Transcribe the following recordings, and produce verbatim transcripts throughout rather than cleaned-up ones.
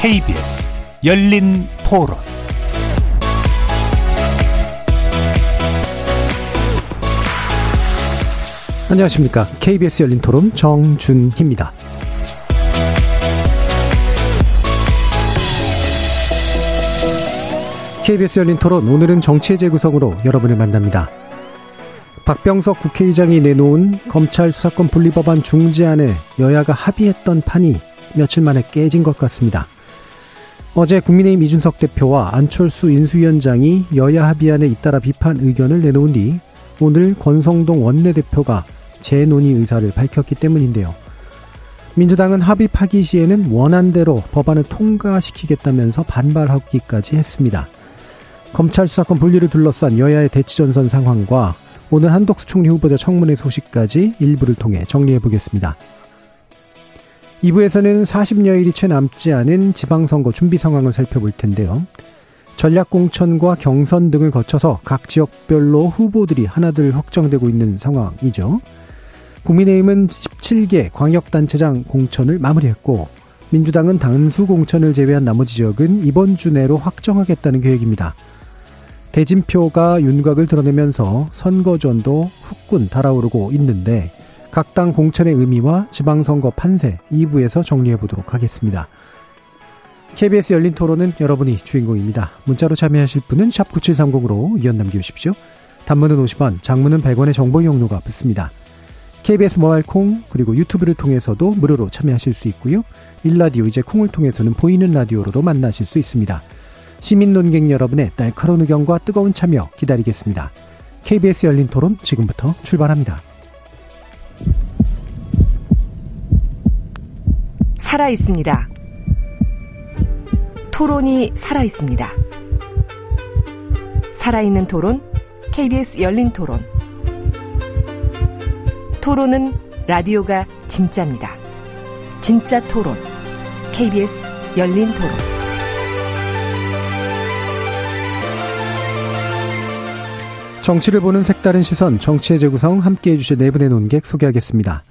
케이비에스 열린토론 안녕하십니까. 케이비에스 열린토론 정준희입니다. 케이비에스 열린토론 오늘은 정치의 재구성으로 여러분을 만납니다. 박병석 국회의장이 내놓은 검찰 수사권 분리법안 중재안에 여야가 합의했던 판이 며칠 만에 깨진 것 같습니다. 어제 국민의힘 이준석 대표와 안철수 인수위원장이 여야 합의안에 잇따라 비판 의견을 내놓은 뒤 오늘 권성동 원내대표가 재논의 의사를 밝혔기 때문인데요. 민주당은 합의 파기 시에는 원안대로 법안을 통과시키겠다면서 반발하기까지 했습니다. 검찰 수사권 분리를 둘러싼 여야의 대치전선 상황과 오늘 한덕수 총리 후보자 청문회 소식까지 일부를 통해 정리해보겠습니다. 이 부에서는 사십여일이 채 남지 않은 지방선거 준비 상황을 살펴볼 텐데요. 전략공천과 경선 등을 거쳐서 각 지역별로 후보들이 하나둘 확정되고 있는 상황이죠. 국민의힘은 열일곱 개 광역단체장 공천을 마무리했고 민주당은 단수 공천을 제외한 나머지 지역은 이번 주 내로 확정하겠다는 계획입니다. 대진표가 윤곽을 드러내면서 선거전도 후끈 달아오르고 있는데 각 당 공천의 의미와 지방선거 판세 이 부에서 정리해보도록 하겠습니다. 케이비에스 열린토론은 여러분이 주인공입니다. 문자로 참여하실 분은 샵 구칠삼공으로 의견 남겨주십시오. 단문은 오십 원, 장문은 백 원의 정보 이용료가 붙습니다. 케이비에스 모바일 콩 그리고 유튜브를 통해서도 무료로 참여하실 수 있고요. 일라디오 이제 콩을 통해서는 보이는 라디오로도 만나실 수 있습니다. 시민 논객 여러분의 날카로운 의견과 뜨거운 참여 기다리겠습니다. 케이비에스 열린토론 지금부터 출발합니다. 살아있습니다. 토론이 살아있습니다. 살아있는 토론, 케이비에스 열린토론. 토론은 라디오가 진짜입니다. 진짜 토론, 케이비에스 열린토론. 정치를 보는 색다른 시선, 정치의 재구성 함께해 주실 네 분의 논객 소개하겠습니다.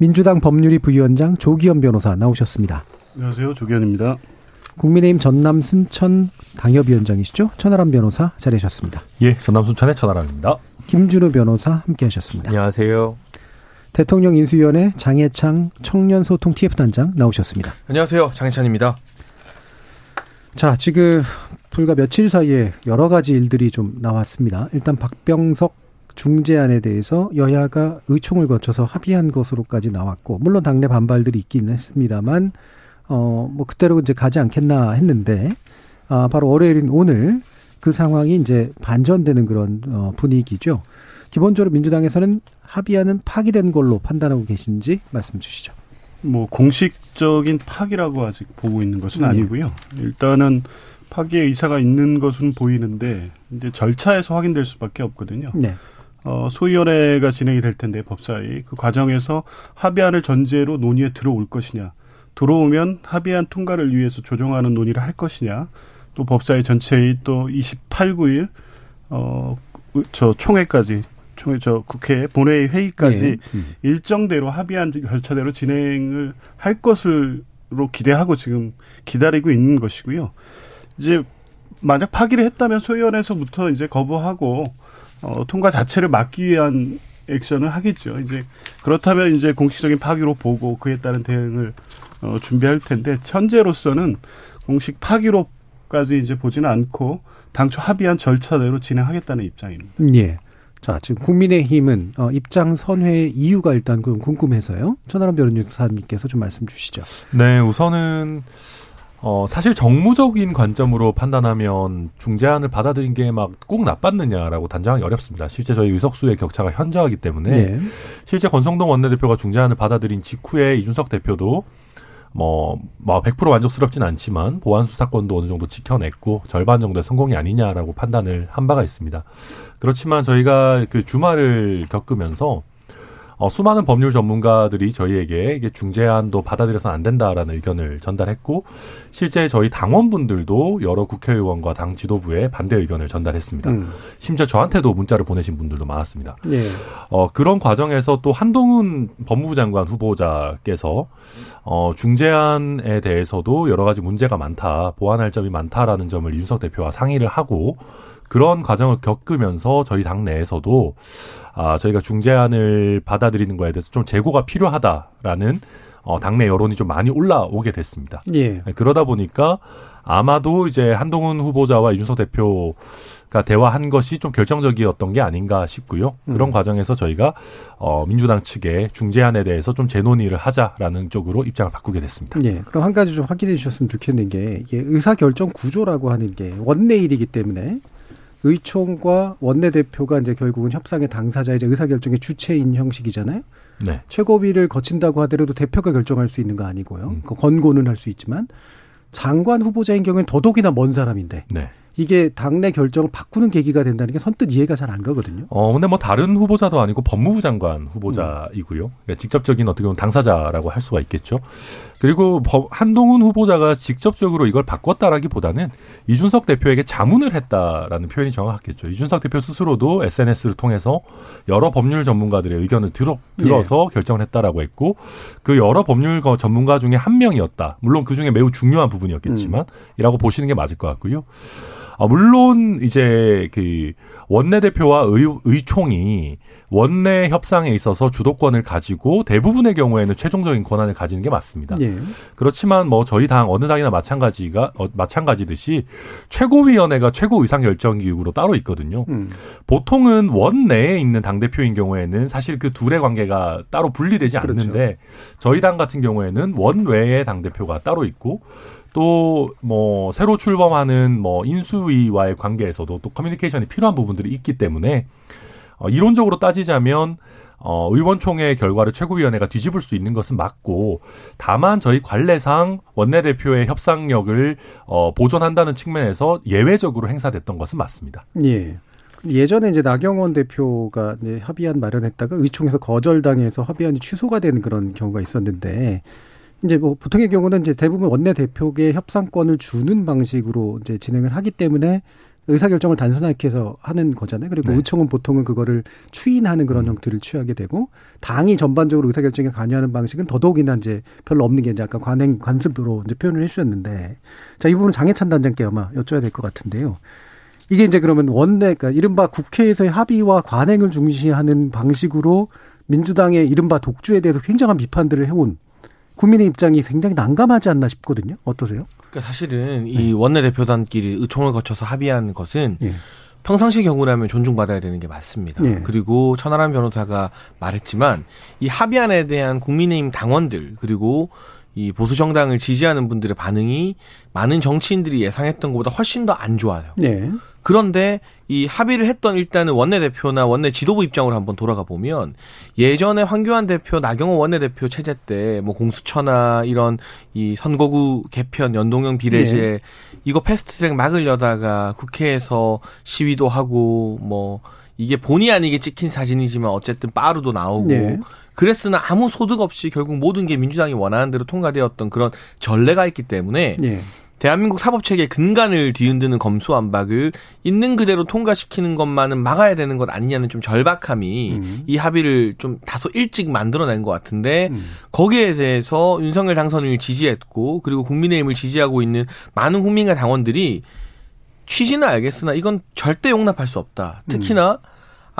민주당 법률위 부위원장 조기현 변호사 나오셨습니다. 안녕하세요. 조기현입니다. 국민의힘 전남 순천 당협위원장이시죠. 천하람 변호사 자리하셨습니다. 예, 전남 순천의 천하람입니다. 김준우 변호사 함께하셨습니다. 안녕하세요. 대통령 인수위원회 장혜창 청년소통 티에프단장 나오셨습니다. 안녕하세요. 장혜창입니다. 자, 지금 불과 며칠 사이에 여러 가지 일들이 좀 나왔습니다. 일단 박병석 중재안에 대해서 여야가 의총을 거쳐서 합의한 것으로까지 나왔고, 물론 당내 반발들이 있긴 했습니다만, 어, 뭐, 그대로 이제 가지 않겠나 했는데, 아, 바로 월요일인 오늘 그 상황이 이제 반전되는 그런, 어, 분위기죠. 기본적으로 민주당에서는 합의안은 파기된 걸로 판단하고 계신지 말씀 주시죠. 뭐, 공식적인 파기라고 아직 보고 있는 것은 아니고요. 일단은 파기의 의사가 있는 것은 보이는데, 이제 절차에서 확인될 수밖에 없거든요. 네. 어, 소위원회가 진행이 될 텐데 법사위 그 과정에서 합의안을 전제로 논의에 들어올 것이냐, 들어오면 합의안 통과를 위해서 조정하는 논의를 할 것이냐, 또 법사위 전체의 또 이십팔, 구일 어, 저 총회까지 총회 저 국회 본회의 회의까지 네. 일정대로 합의안 절차대로 진행을 할 것으로 기대하고 지금 기다리고 있는 것이고요. 이제 만약 파기를 했다면 소위원회에서부터 이제 거부하고 어, 통과 자체를 막기 위한 액션을 하겠죠. 이제, 그렇다면 이제 공식적인 파기로 보고 그에 따른 대응을, 어, 준비할 텐데, 현재로서는 공식 파기로까지 이제 보지는 않고, 당초 합의한 절차대로 진행하겠다는 입장입니다. 예. 자, 지금 국민의힘은, 어, 입장 선회의 이유가 일단 궁금해서요. 천하람 변호사님께서 좀 말씀 주시죠. 네, 우선은, 어, 사실 정무적인 관점으로 판단하면 중재안을 받아들인 게 막 꼭 나빴느냐라고 단정하기 어렵습니다. 실제 저희 의석수의 격차가 현저하기 때문에 네. 실제 권성동 원내대표가 중재안을 받아들인 직후에 이준석 대표도 뭐, 뭐 백 퍼센트 만족스럽진 않지만 보완수사권도 어느 정도 지켜냈고 절반 정도의 성공이 아니냐라고 판단을 한 바가 있습니다. 그렇지만 저희가 그 주말을 겪으면서 어, 수많은 법률 전문가들이 저희에게 이게 중재안도 받아들여서는 안 된다라는 의견을 전달했고, 실제 저희 당원분들도 여러 국회의원과 당 지도부에 반대 의견을 전달했습니다. 음. 심지어 저한테도 문자를 보내신 분들도 많았습니다. 네. 어, 그런 과정에서 또 한동훈 법무부 장관 후보자께서 어, 중재안에 대해서도 여러 가지 문제가 많다, 보완할 점이 많다라는 점을 이준석 대표와 상의를 하고, 그런 과정을 겪으면서 저희 당내에서도 아, 저희가 중재안을 받아들이는 거에 대해서 좀 재고가 필요하다라는 어, 당내 여론이 좀 많이 올라오게 됐습니다. 예. 그러다 보니까 아마도 이제 한동훈 후보자와 이준석 대표가 대화한 것이 좀 결정적이었던 게 아닌가 싶고요. 그런 음. 과정에서 저희가 어, 민주당 측에 중재안에 대해서 좀 재논의를 하자라는 쪽으로 입장을 바꾸게 됐습니다. 예. 그럼 한 가지 좀 확인해 주셨으면 좋겠는 게, 이게 의사결정 구조라고 하는 게 원내일이기 때문에 의총과 원내대표가 이제 결국은 협상의 당사자, 이제 의사결정의 주체인 형식이잖아요. 네. 최고위를 거친다고 하더라도 대표가 결정할 수 있는 거 아니고요. 음. 권고는 할 수 있지만, 장관 후보자인 경우에는 더더욱이나 먼 사람인데, 네. 이게 당내 결정을 바꾸는 계기가 된다는 게 선뜻 이해가 잘 안 가거든요. 어, 근데 뭐 다른 후보자도 아니고 법무부 장관 후보자이고요. 그러니까 직접적인 어떻게 보면 당사자라고 할 수가 있겠죠. 그리고 한동훈 후보자가 직접적으로 이걸 바꿨다라기보다는 이준석 대표에게 자문을 했다라는 표현이 정확하겠죠. 이준석 대표 스스로도 에스엔에스를 통해서 여러 법률 전문가들의 의견을 들어, 들어서 예. 결정을 했다라고 했고, 그 여러 법률 전문가 중에 한 명이었다. 물론 그중에 매우 중요한 부분이었겠지만 음. 이라고 보시는 게 맞을 것 같고요. 아, 물론, 이제, 그, 원내대표와 의, 의총이 원내 협상에 있어서 주도권을 가지고 대부분의 경우에는 최종적인 권한을 가지는 게 맞습니다. 예. 그렇지만 뭐 저희 당, 어느 당이나 마찬가지가, 어, 마찬가지듯이 최고위원회가 최고의사결정기구로 따로 있거든요. 음. 보통은 원내에 있는 당대표인 경우에는 사실 그 둘의 관계가 따로 분리되지 그렇죠. 않는데, 저희 당 같은 경우에는 원외의 당대표가 따로 있고, 또 뭐 새로 출범하는 뭐 인수위와의 관계에서도 또 커뮤니케이션이 필요한 부분들이 있기 때문에, 어, 이론적으로 따지자면 어, 의원총회 결과를 최고위원회가 뒤집을 수 있는 것은 맞고, 다만 저희 관례상 원내대표의 협상력을 어, 보존한다는 측면에서 예외적으로 행사됐던 것은 맞습니다. 예. 예전에 이제 나경원 대표가 이제 합의안 마련했다가 의총에서 거절당해서 합의안이 취소가 되는 그런 경우가 있었는데, 이제 뭐 보통의 경우는 이제 대부분 원내대표에게 협상권을 주는 방식으로 이제 진행을 하기 때문에 의사결정을 단순하게 해서 하는 거잖아요. 그리고 네. 의총은 보통은 그거를 추인하는 그런 음. 형태를 취하게 되고, 당이 전반적으로 의사결정에 관여하는 방식은 더더욱이나 이제 별로 없는 게 이제 아까 관행, 관습으로 이제 표현을 해주셨는데, 자, 이 부분은 장혜찬 단장께 아마 여쭤야 될 것 같은데요. 이게 이제 그러면 원내, 그러니까 이른바 국회에서의 합의와 관행을 중시하는 방식으로 민주당의 이른바 독주에 대해서 굉장한 비판들을 해온 국민의 입장이 굉장히 난감하지 않나 싶거든요. 어떠세요? 그러니까 사실은 네. 이 원내대표단끼리 의총을 거쳐서 합의한 것은 네. 평상시 경우라면 존중받아야 되는 게 맞습니다. 네. 그리고 천하람 변호사가 말했지만, 이 합의안에 대한 국민의힘 당원들, 그리고 이 보수 정당을 지지하는 분들의 반응이 많은 정치인들이 예상했던 것보다 훨씬 더 안 좋아요. 네. 그런데 이 합의를 했던 일단은 원내대표나 원내 지도부 입장으로 한번 돌아가 보면, 예전에 황교안 대표, 나경원 원내대표 체제 때 뭐 공수처나 이런 이 선거구 개편, 연동형 비례제 네. 이거 패스트트랙 막으려다가 국회에서 시위도 하고, 뭐 이게 본의 아니게 찍힌 사진이지만 어쨌든 빠르도 나오고 네. 그랬으나 아무 소득 없이 결국 모든 게 민주당이 원하는 대로 통과되었던 그런 전례가 있기 때문에 네. 대한민국 사법체계의 근간을 뒤흔드는 검수완박을 있는 그대로 통과시키는 것만은 막아야 되는 것 아니냐는 좀 절박함이 음. 이 합의를 좀 다소 일찍 만들어낸 것 같은데, 음. 거기에 대해서 윤석열 당선인을 지지했고, 그리고 국민의힘을 지지하고 있는 많은 국민과 당원들이 취지는 알겠으나 이건 절대 용납할 수 없다. 특히나 음.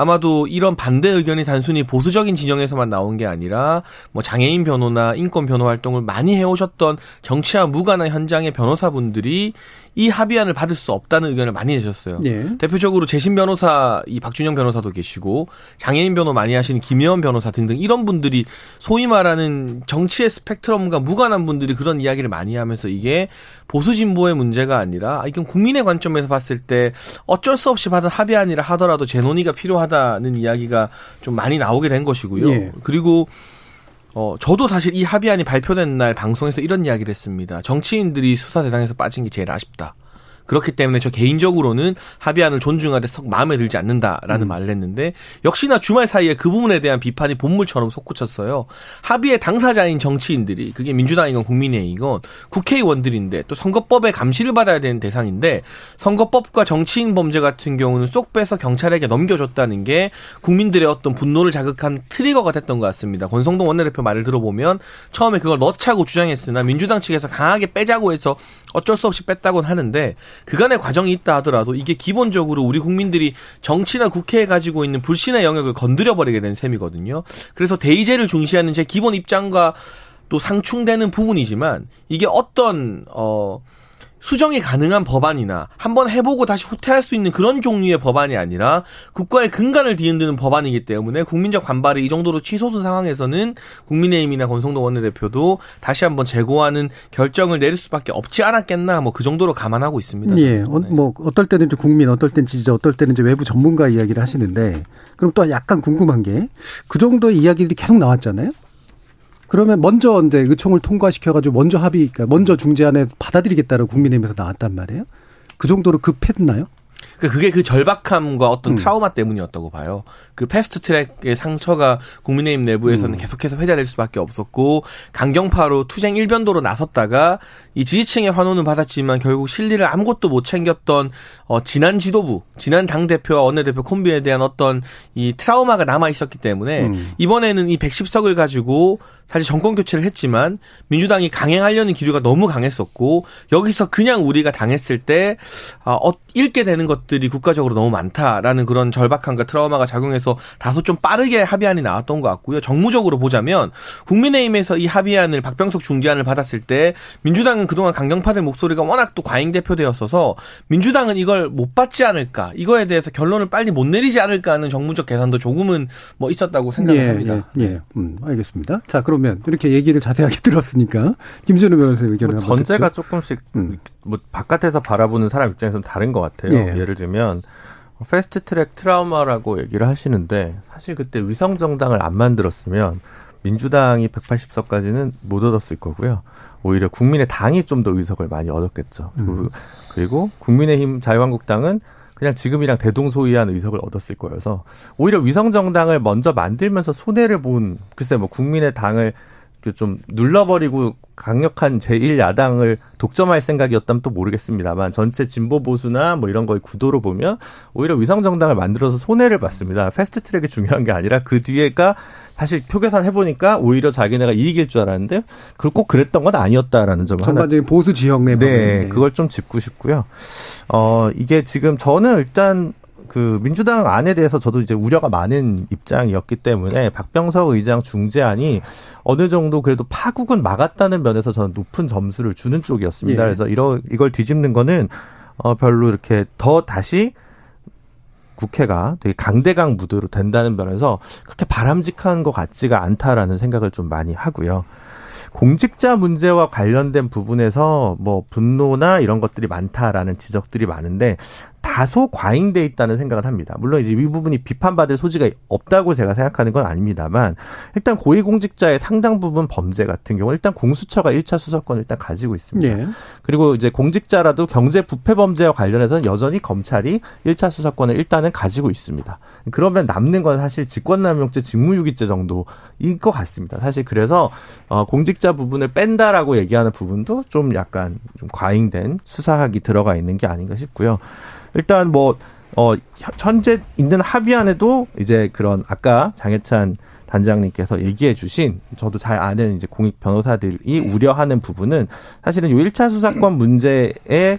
아마도 이런 반대 의견이 단순히 보수적인 진영에서만 나온 게 아니라 뭐 장애인 변호나 인권 변호 활동을 많이 해오셨던 정치와 무관한 현장의 변호사분들이 이 합의안을 받을 수 없다는 의견을 많이 내셨어요. 네. 대표적으로 재심 변호사, 이 박준영 변호사도 계시고, 장애인 변호 많이 하시는 김혜원 변호사 등등 이런 분들이 소위 말하는 정치의 스펙트럼과 무관한 분들이 그런 이야기를 많이 하면서, 이게 보수 진보의 문제가 아니라 이건 국민의 관점에서 봤을 때 어쩔 수 없이 받은 합의안이라 하더라도 재논의가 필요하다는 이야기가 좀 많이 나오게 된 것이고요. 네. 그리고 어, 저도 사실 이 합의안이 발표된 날 방송에서 이런 이야기를 했습니다. 정치인들이 수사 대상에서 빠진 게 제일 아쉽다. 그렇기 때문에 저 개인적으로는 합의안을 존중하되 썩 마음에 들지 않는다라는 음. 말을 했는데 역시나 주말 사이에 그 부분에 대한 비판이 본물처럼 솟구쳤어요. 합의의 당사자인 정치인들이 그게 민주당이건 국민의힘이건 국회의원들인데 또 선거법의 감시를 받아야 되는 대상인데 선거법과 정치인 범죄 같은 경우는 쏙 빼서 경찰에게 넘겨줬다는 게 국민들의 어떤 분노를 자극한 트리거가 됐던 것 같습니다. 권성동 원내대표 말을 들어보면 처음에 그걸 넣자고 주장했으나 민주당 측에서 강하게 빼자고 해서 어쩔 수 없이 뺐다곤 하는데 그간의 과정이 있다 하더라도 이게 기본적으로 우리 국민들이 정치나 국회에 가지고 있는 불신의 영역을 건드려버리게 된 셈이거든요. 그래서 대의제를 중시하는 제 기본 입장과 또 상충되는 부분이지만 이게 어떤 어 수정이 가능한 법안이나 한번 해보고 다시 후퇴할 수 있는 그런 종류의 법안이 아니라 국가의 근간을 뒤흔드는 법안이기 때문에 국민적 반발이 이 정도로 치솟은 상황에서는 국민의힘이나 권성동 원내대표도 다시 한번 재고하는 결정을 내릴 수밖에 없지 않았겠나 뭐 그 정도로 감안하고 있습니다. 예, 어, 뭐 어떨 때는 이제 국민, 어떨 때는 지지자, 어떨 때는 이제 외부 전문가 이야기를 하시는데 그럼 또 약간 궁금한 게 그 정도의 이야기들이 계속 나왔잖아요. 그러면 먼저 이제 의총을 통과시켜가지고 먼저 합의, 그러니까 먼저 중재안에 받아들이겠다고 국민의힘에서 나왔단 말이에요. 그 정도로 급했나요? 그게 그 절박함과 어떤 음. 트라우마 때문이었다고 봐요. 그 패스트 트랙의 상처가 국민의힘 내부에서는 음. 계속해서 회자될 수밖에 없었고 강경파로 투쟁 일변도로 나섰다가 이 지지층의 환호는 받았지만 결국 실리를 아무것도 못 챙겼던 어, 지난 지도부, 지난 당대표와 원내대표 콤비에 대한 어떤 이 트라우마가 남아있었기 때문에 음. 이번에는 이 백십 석을 가지고 사실 정권 교체를 했지만 민주당이 강행하려는 기류가 너무 강했었고 여기서 그냥 우리가 당했을 때 어, 잃게 되는 것들이 국가적으로 너무 많다라는 그런 절박함과 트라우마가 작용해서 다소 좀 빠르게 합의안이 나왔던 것 같고요. 정무적으로 보자면 국민의힘에서 이 합의안을 박병석 중재안을 받았을 때 민주당은 그동안 강경파들 목소리가 워낙 또 과잉 대표되었어서 민주당은 이걸 못 받지 않을까 이거에 대해서 결론을 빨리 못 내리지 않을까 하는 정무적 계산도 조금은 뭐 있었다고 생각합니다. 예, 예, 예. 음, 알겠습니다. 자 그럼. 그러면 이렇게 얘기를 자세하게 들었으니까 김준우 변호사의 의견을 뭐 한번 전제가 듣죠. 조금씩 음. 뭐 바깥에서 바라보는 사람 입장에서는 다른 것 같아요. 예. 예를 들면 패스트트랙 트라우마라고 얘기를 하시는데 사실 그때 위성정당을 안 만들었으면 민주당이 백팔십 석까지는 못 얻었을 거고요. 오히려 국민의 당이 좀 더 의석을 많이 얻었겠죠. 음. 그리고 국민의힘 자유한국당은 그냥 지금이랑 대동소이한 의석을 얻었을 거여서 오히려 위성정당을 먼저 만들면서 손해를 본 글쎄 뭐 국민의 당을 좀 눌러버리고 강력한 제일 야당을 독점할 생각이었다면 또 모르겠습니다만 전체 진보 보수나 뭐 이런 거의 구도로 보면 오히려 위성정당을 만들어서 손해를 봤습니다. 패스트트랙이 중요한 게 아니라 그 뒤에가 사실 표 계산해보니까 오히려 자기네가 이익일 줄 알았는데 그걸 꼭 그랬던 건 아니었다라는 점. 전반적인 하나. 보수 지역 내. 네. 그걸 좀 짚고 싶고요. 어, 이게 지금 저는 일단 그 민주당 안에 대해서 저도 이제 우려가 많은 입장이었기 때문에 박병석 의장 중재안이 어느 정도 그래도 파국은 막았다는 면에서 저는 높은 점수를 주는 쪽이었습니다. 예. 그래서 이러, 이걸 뒤집는 거는 어, 별로 이렇게 더 다시 국회가 되게 강대강 무드로 된다는 면에서 그렇게 바람직한 것 같지가 않다라는 생각을 좀 많이 하고요. 공직자 문제와 관련된 부분에서 뭐 분노나 이런 것들이 많다라는 지적들이 많은데 다소 과잉돼 있다는 생각을 합니다. 물론 이제 이 부분이 비판받을 소지가 없다고 제가 생각하는 건 아닙니다만 일단 고위공직자의 상당 부분 범죄 같은 경우 일단 공수처가 일 차 수사권을 일단 가지고 있습니다. 네. 그리고 이제 공직자라도 경제 부패 범죄와 관련해서는 여전히 검찰이 일 차 수사권을 일단은 가지고 있습니다. 그러면 남는 건 사실 직권남용죄, 직무유기죄 정도인 것 같습니다. 사실 그래서 어, 공직자 부분을 뺀다라고 얘기하는 부분도 좀 약간 좀 과잉된 수사학이 들어가 있는 게 아닌가 싶고요. 일단 뭐 어, 현재 있는 합의안에도 이제 그런 아까 장혜찬 단장님께서 얘기해 주신 저도 잘 아는 이제 공익 변호사들이 우려하는 부분은 사실은 요 일 차 수사권 문제에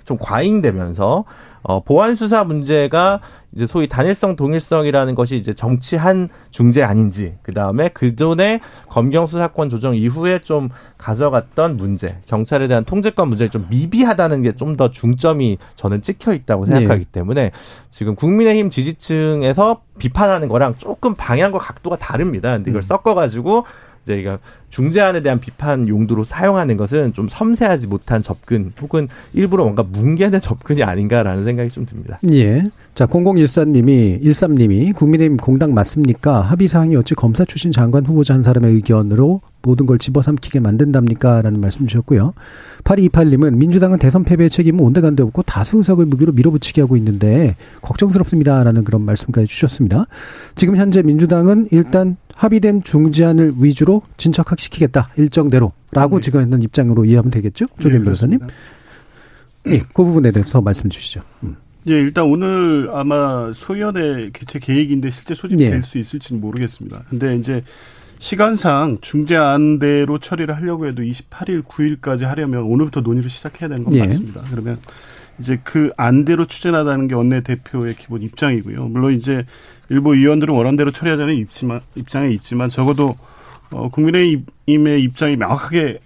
좀 과잉되면서 어, 보완 수사 문제가 이제 소위 단일성 동일성이라는 것이 이제 정치한 중재 아닌지 그다음에 그전에 검경 수사권 조정 이후에 좀 가져갔던 문제 경찰에 대한 통제권 문제가 좀 미비하다는 게 좀 더 중점이 저는 찍혀 있다고 생각하기 네. 때문에 지금 국민의힘 지지층에서 비판하는 거랑 조금 방향과 각도가 다릅니다. 근데 이걸 음. 섞어가지고 저희가 중재안에 대한 비판 용도로 사용하는 것은 좀 섬세하지 못한 접근 혹은 일부러 뭔가 뭉개는 접근이 아닌가라는 생각이 좀 듭니다. 예. 자, 공공일사 님이, 일삼 님이 국민의힘 공당 맞습니까? 합의사항이 어찌 검사 출신 장관 후보자 한 사람의 의견으로 모든 걸 집어삼키게 만든답니까? 라는 말씀 주셨고요. 팔이이팔님은 민주당은 대선 패배의 책임은 온데간데 없고 다수 의석을 무기로 밀어붙이게 하고 있는데 걱정스럽습니다라는 그런 말씀까지 주셨습니다. 지금 현재 민주당은 일단 합의된 중재안을 위주로 진척시키겠다 일정대로라고 네. 지금 있는 입장으로 이해하면 되겠죠? 조기현 네, 변호사님. 예, 그 부분에 대해서 말씀 주시죠. 음. 예, 일단 오늘 아마 소위원회 개최 계획인데 실제 소집될 예. 수 있을지는 모르겠습니다. 근데 이제 시간상 중재안대로 처리를 하려고 해도 이십팔일, 구일까지 하려면 오늘부터 논의를 시작해야 되는 건 예. 맞습니다. 그러면 이제 그 안대로 추진하다는 게 원내대표의 기본 입장이고요. 물론 이제 일부 의원들은 원안대로 처리하자는 입지만, 입장에 있지만 적어도 어, 국민의힘의 입장이 명확하게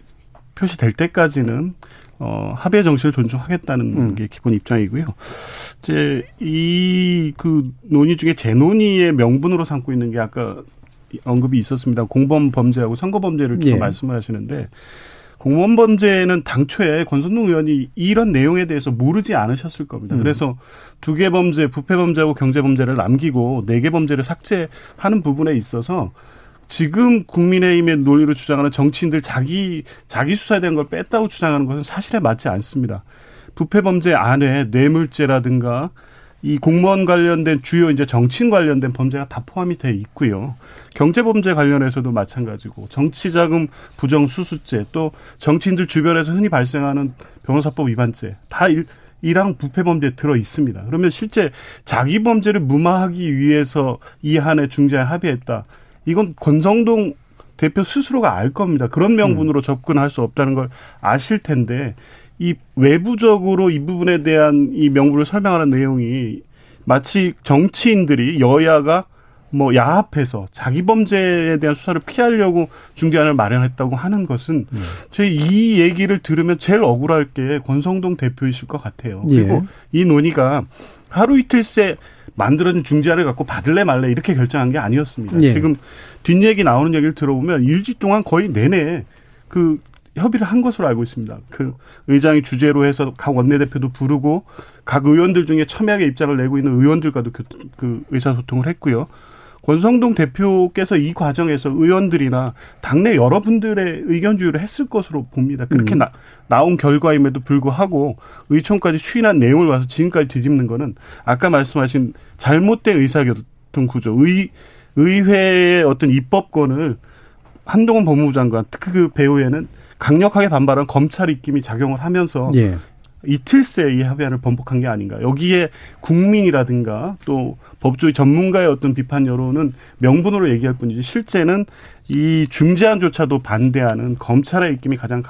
표시될 때까지는 어, 합의 정신을 존중하겠다는 음. 게 기본 입장이고요. 이제 이 그 논의 중에 재논의의 명분으로 삼고 있는 게 아까 언급이 있었습니다. 공범 범죄하고 선거 범죄를 주로 예. 말씀을 하시는데 공범 범죄는 당초에 권성동 의원이 이런 내용에 대해서 모르지 않으셨을 겁니다. 음. 그래서 두 개 범죄, 부패 범죄하고 경제 범죄를 남기고 네 개 범죄를 삭제하는 부분에 있어서 지금 국민의힘의 논리로 주장하는 정치인들 자기 자기 수사에 대한 걸 뺐다고 주장하는 것은 사실에 맞지 않습니다. 부패 범죄 안에 뇌물죄라든가 이 공무원 관련된 주요 이제 정치인 관련된 범죄가 다 포함이 돼 있고요. 경제 범죄 관련해서도 마찬가지고 정치자금 부정 수수죄 또 정치인들 주변에서 흔히 발생하는 변호사법 위반죄 다 일, 일항 부패 범죄에 들어 있습니다. 그러면 실제 자기 범죄를 무마하기 위해서 이 한에 중재에 합의했다. 이건 권성동 대표 스스로가 알 겁니다. 그런 명분으로 음. 접근할 수 없다는 걸 아실 텐데 이 외부적으로 이 부분에 대한 이 명분을 설명하는 내용이 마치 정치인들이 여야가 뭐 야합해서 자기 범죄에 대한 수사를 피하려고 중재안을 마련했다고 하는 것은 예. 제 이 얘기를 들으면 제일 억울할 게 권성동 대표이실 것 같아요. 예. 그리고 이 논의가 하루 이틀 새 만들어진 중재안을 갖고 받을래 말래 이렇게 결정한 게 아니었습니다. 예. 지금 뒷얘기 나오는 얘기를 들어보면 일주 동안 거의 내내 그 협의를 한 것으로 알고 있습니다. 그 의장이 주제로 해서 각 원내대표도 부르고 각 의원들 중에 첨예하게 입장을 내고 있는 의원들과도 그 의사소통을 했고요. 권성동 대표께서 이 과정에서 의원들이나 당내 여러분들의 의견 주유를 했을 것으로 봅니다. 그렇게 음. 나, 나온 결과임에도 불구하고 의총까지 추인한 내용을 와서 지금까지 뒤집는 거는 아까 말씀하신 잘못된 의사결정 구조, 의, 의회의 어떤 입법권을 한동훈 법무부 장관, 특히 그 배후에는 강력하게 반발한 검찰 입김이 작용을 하면서 예. 이틀 새 이 합의안을 번복한 게 아닌가. 여기에 국민이라든가 또 법조의 전문가의 어떤 비판 여론은 명분으로 얘기할 뿐이지 실제는 이 중재안조차도 반대하는 검찰의 입김이 가장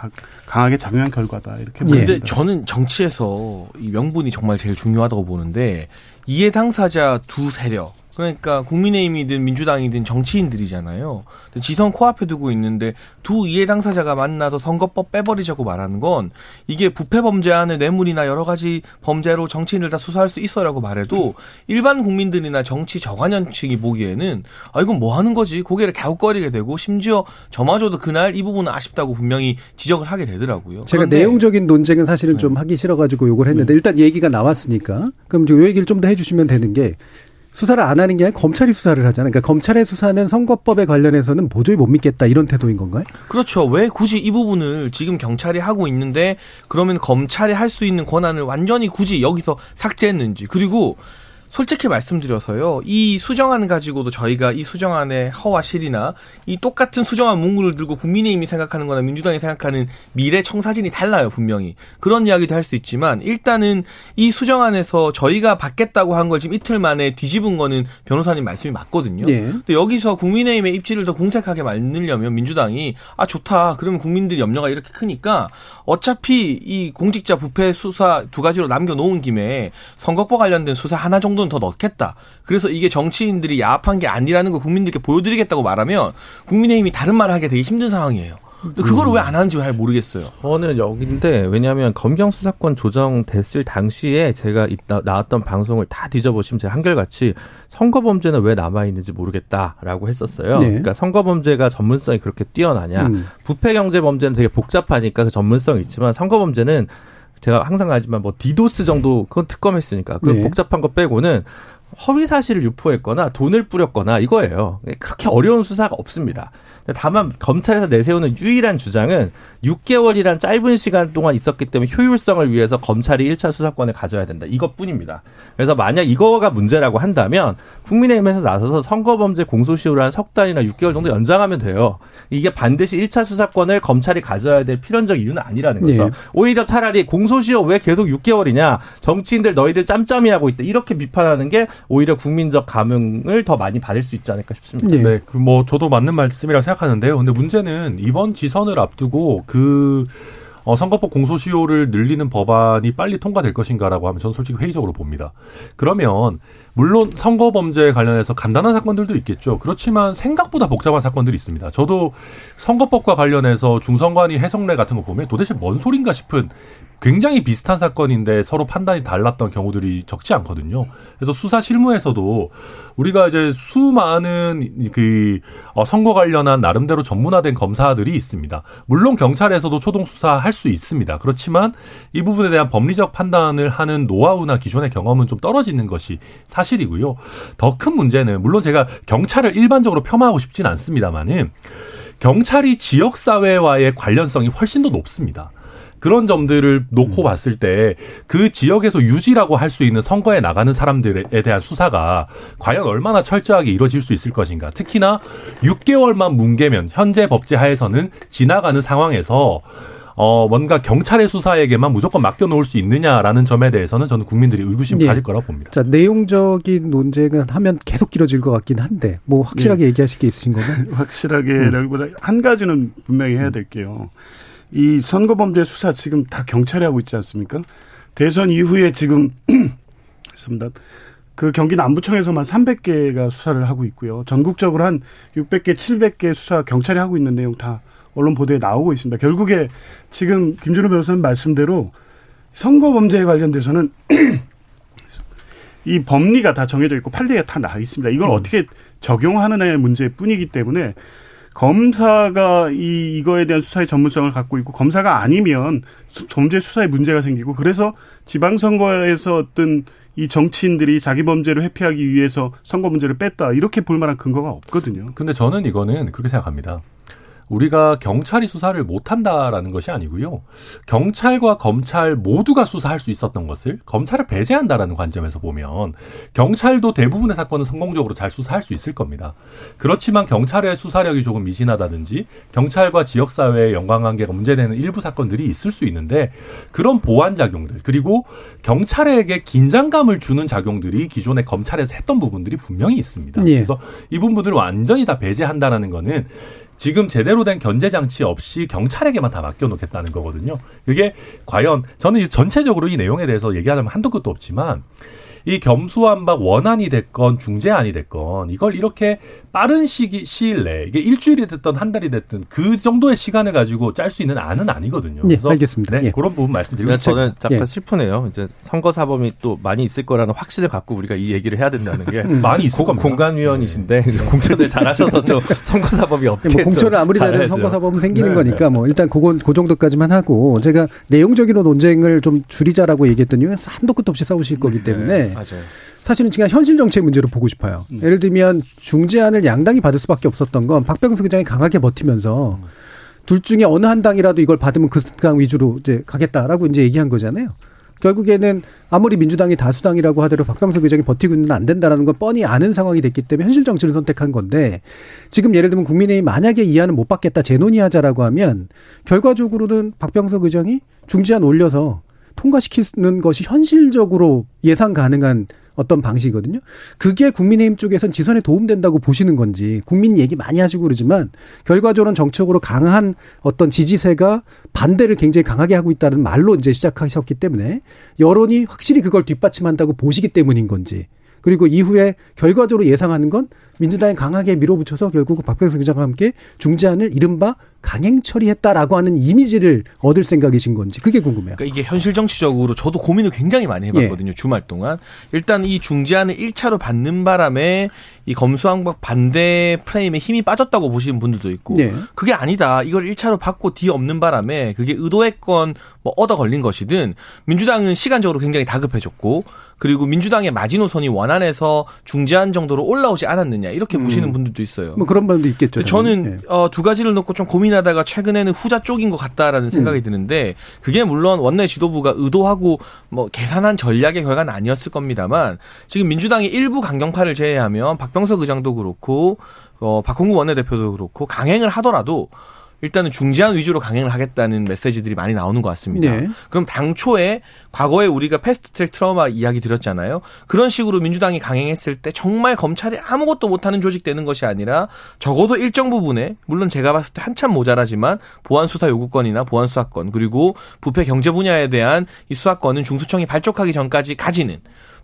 강하게 작용한 결과다. 이렇게 예. 근데 저는 정치에서 이 명분이 정말 제일 중요하다고 보는데 이해 당사자 두 세력. 그러니까 국민의힘이든 민주당이든 정치인들이잖아요. 지선 코앞에 두고 있는데 두 이해 당사자가 만나서 선거법 빼버리자고 말하는 건 이게 부패 범죄안에 뇌물이나 여러 가지 범죄로 정치인들 다 수사할 수 있어라고 말해도 일반 국민들이나 정치 저관연층이 보기에는 아 이건 뭐 하는 거지 고개를 갸웃거리게 되고 심지어 저마저도 그날 이 부분은 아쉽다고 분명히 지적을 하게 되더라고요. 제가 내용적인 논쟁은 사실은 네. 좀 하기 싫어가지고 요걸 했는데 네. 일단 얘기가 나왔으니까 그럼 요 얘기를 좀 더 해주시면 되는 게 수사를 안 하는 게 아니라 검찰이 수사를 하잖아요. 그러니까 검찰의 수사는 선거법에 관련해서는 보조에 못 믿겠다 이런 태도인 건가요? 그렇죠. 왜 굳이 이 부분을 지금 경찰이 하고 있는데 그러면 검찰이 할 수 있는 권한을 완전히 굳이 여기서 삭제했는지. 그리고 솔직히 말씀드려서요. 이 수정안 가지고도 저희가 이 수정안의 허와 실이나 이 똑같은 수정안 문구를 들고 국민의힘이 생각하는 거나 민주당이 생각하는 미래 청사진이 달라요. 분명히. 그런 이야기도 할 수 있지만 일단은 이 수정안에서 저희가 받겠다고 한 걸 지금 이틀 만에 뒤집은 거는 변호사님 말씀이 맞거든요. 예. 근데 여기서 국민의힘의 입지를 더 공색하게 만들려면 민주당이 아 좋다. 그러면 국민들의 염려가 이렇게 크니까 어차피 이 공직자 부패 수사 두 가지로 남겨놓은 김에 선거법 관련된 수사 하나 정도 더 넣겠다. 그래서 이게 정치인들이 야합한 게 아니라는 걸 국민들께 보여드리겠다고 말하면 국민의힘이 다른 말을 하기가 되게 힘든 상황이에요. 그걸 왜 안 하는지 잘 모르겠어요. 저는 여기인데 왜냐하면 검경 수사권 조정됐을 당시에 제가 나왔던 방송을 다 뒤져보시면 제가 한결같이 선거범죄는 왜 남아있는지 모르겠다라고 했었어요. 네. 그러니까 선거범죄가 전문성이 그렇게 뛰어나냐. 음. 부패경제범죄는 되게 복잡하니까 그 전문성이 있지만 선거범죄는 제가 항상 하지만 뭐 디도스 정도 그건 특검했으니까 그 네. 복잡한 거 빼고는 허위 사실을 유포했거나 돈을 뿌렸거나 이거예요. 그렇게 어려운 수사가 없습니다. 다만 검찰에서 내세우는 유일한 주장은 육 개월이란 짧은 시간 동안 있었기 때문에 효율성을 위해서 검찰이 일 차 수사권을 가져야 된다. 이것뿐입니다. 그래서 만약 이거가 문제라고 한다면 국민의힘에서 나서서 선거범죄 공소시효를 한 석 달이나 육 개월 정도 연장하면 돼요. 이게 반드시 일 차 수사권을 검찰이 가져야 될 필연적 이유는 아니라는 거죠. 네. 오히려 차라리 공소시효 왜 계속 육 개월이냐. 정치인들 너희들 짬짬이 하고 있다. 이렇게 비판하는 게 오히려 국민적 감흥을 더 많이 받을 수 있지 않을까 싶습니다. 네, 그 뭐 저도 맞는 말씀이라고 생각하는데요. 근데 문제는 이번 지선을 앞두고 그 어, 선거법 공소시효를 늘리는 법안이 빨리 통과될 것인가라고 하면 저는 솔직히 회의적으로 봅니다. 그러면 물론 선거 범죄에 관련해서 간단한 사건들도 있겠죠. 그렇지만 생각보다 복잡한 사건들이 있습니다. 저도 선거법과 관련해서 중선관위 해석례 같은 거 보면 도대체 뭔 소린가 싶은 굉장히 비슷한 사건인데 서로 판단이 달랐던 경우들이 적지 않거든요. 그래서 수사 실무에서도 우리가 이제 수많은 그 선거 관련한 나름대로 전문화된 검사들이 있습니다. 물론 경찰에서도 초동 수사할 수 있습니다. 그렇지만 이 부분에 대한 법리적 판단을 하는 노하우나 기존의 경험은 좀 떨어지는 것이 사실이고요. 더 큰 문제는 물론 제가 경찰을 일반적으로 폄하하고 싶진 않습니다만은 경찰이 지역사회와의 관련성이 훨씬 더 높습니다. 그런 점들을 놓고 봤을 때 그 지역에서 유지라고 할 수 있는 선거에 나가는 사람들에 대한 수사가 과연 얼마나 철저하게 이루어질 수 있을 것인가. 특히나 육 개월만 뭉개면 현재 법제 하에서는 지나가는 상황에서 어, 뭔가 경찰의 수사에게만 무조건 맡겨놓을 수 있느냐라는 점에 대해서는 저는 국민들이 의구심을 예. 가질 거라고 봅니다. 자, 내용적인 논쟁은 하면 계속 길어질 것 같긴 한데 뭐 확실하게 예. 얘기하실 게 있으신 건가요? 확실하게라기보다 음. 한 가지는 분명히 해야 될게요. 이 선거범죄 수사 지금 다 경찰이 하고 있지 않습니까? 대선 이후에 지금 그 경기 남부청에서만 삼백 개가 수사를 하고 있고요. 전국적으로 한 육백 개, 칠백 개 수사 경찰이 하고 있는 내용 다 언론 보도에 나오고 있습니다. 결국에 지금 김준우 변호사님 말씀대로 선거범죄에 관련돼서는 이 법리가 다 정해져 있고 판례가 다 나 있습니다. 이걸 음. 어떻게 적용하느냐의 문제뿐이기 때문에 검사가 이, 이거에 대한 수사의 전문성을 갖고 있고 검사가 아니면 범죄 수사에 문제가 생기고 그래서 지방선거에서 어떤 이 정치인들이 자기 범죄를 회피하기 위해서 선거 문제를 뺐다. 이렇게 볼 만한 근거가 없거든요. 근데 저는 이거는 그렇게 생각합니다. 우리가 경찰이 수사를 못한다라는 것이 아니고요. 경찰과 검찰 모두가 수사할 수 있었던 것을 검찰을 배제한다라는 관점에서 보면 경찰도 대부분의 사건은 성공적으로 잘 수사할 수 있을 겁니다. 그렇지만 경찰의 수사력이 조금 미진하다든지 경찰과 지역사회의 연관관계가 문제되는 일부 사건들이 있을 수 있는데 그런 보완작용들 그리고 경찰에게 긴장감을 주는 작용들이 기존의 검찰에서 했던 부분들이 분명히 있습니다. 예. 그래서 이 부분들을 완전히 다 배제한다라는 거는 지금 제대로 된 견제장치 없이 경찰에게만 다 맡겨놓겠다는 거거든요. 이게 과연 저는 이제 전체적으로 이 내용에 대해서 얘기하자면 한도 끝도 없지만 이 검수완박 원안이 됐건 중재안이 됐건 이걸 이렇게 빠른 시기, 시일 내에 이게 일주일이 됐든 한 달이 됐든 그 정도의 시간을 가지고 짤 수 있는 안은 아니거든요. 그래서 네, 알겠습니다. 네, 예. 그런 부분 말씀드리고 저는 약간 예. 슬프네요. 이제 선거사범이 또 많이 있을 거라는 확신을 갖고 우리가 이 얘기를 해야 된다는 게 많이 있을 겁니다. 공관위원이신데 네. 공천을 잘하셔서 좀 선거사범이 없게 뭐 공천을 아무리 잘해도 선거사범은 생기는 네. 거니까 뭐 일단 그건 그 정도까지만 하고 제가 내용적으로 논쟁을 좀 줄이자라고 얘기했던 이유는 한도 끝도 없이 싸우실 거기 때문에. 네. 맞아요. 사실은 그냥 현실 정치의 문제로 보고 싶어요. 음. 예를 들면 중재안을 양당이 받을 수밖에 없었던 건 박병석 의장이 강하게 버티면서 음. 둘 중에 어느 한 당이라도 이걸 받으면 그 당 위주로 이제 가겠다라고 이제 얘기한 거잖아요. 결국에는 아무리 민주당이 다수당이라고 하더라도 박병석 의장이 버티고 있는 안 된다라는 건 뻔히 아는 상황이 됐기 때문에 현실 정치를 선택한 건데 지금 예를 들면 국민의힘 만약에 이 안은 못 받겠다 재논의하자라고 하면 결과적으로는 박병석 의장이 중재안 올려서 통과시키는 것이 현실적으로 예상 가능한 어떤 방식이거든요. 그게 국민의힘 쪽에선 지선에 도움된다고 보시는 건지 국민 얘기 많이 하시고 그러지만 결과적으로는 정치적으로 강한 어떤 지지세가 반대를 굉장히 강하게 하고 있다는 말로 이제 시작하셨기 때문에 여론이 확실히 그걸 뒷받침한다고 보시기 때문인 건지 그리고 이후에 결과적으로 예상하는 건 민주당이 강하게 밀어붙여서 결국 박병석 의장과 함께 중재안을 이른바 강행 처리했다라고 하는 이미지를 얻을 생각이신 건지 그게 궁금해요. 그러니까 이게 현실 정치적으로 저도 고민을 굉장히 많이 해봤거든요. 예. 주말 동안. 일단 이 중재안을 일 차로 받는 바람에 이 검수완박 반대 프레임에 힘이 빠졌다고 보시는 분들도 있고 예. 그게 아니다. 이걸 일 차로 받고 뒤 없는 바람에 그게 의도했건 뭐 얻어 걸린 것이든 민주당은 시간적으로 굉장히 다급해졌고 그리고 민주당의 마지노선이 원안에서 중재안 정도로 올라오지 않았느냐 이렇게 음. 보시는 분들도 있어요. 뭐 그런 분도 있겠죠. 저는 네. 어, 두 가지를 놓고 좀 고민하다가 최근에는 후자 쪽인 것 같다라는 생각이 음. 드는데 그게 물론 원내 지도부가 의도하고 뭐 계산한 전략의 결과는 아니었을 겁니다만 지금 민주당의 일부 강경파를 제외하면 박병석 의장도 그렇고 어, 박홍근 원내대표도 그렇고 강행을 하더라도 일단은 중재안 위주로 강행을 하겠다는 메시지들이 많이 나오는 것 같습니다. 네. 그럼 당초에 과거에 우리가 패스트트랙 트라우마 이야기 드렸잖아요. 그런 식으로 민주당이 강행했을 때 정말 검찰이 아무것도 못하는 조직 되는 것이 아니라 적어도 일정 부분에 물론 제가 봤을 때 한참 모자라지만 보안수사 요구권이나 보안수사권 그리고 부패 경제 분야에 대한 이 수사권은 중수청이 발족하기 전까지 가지는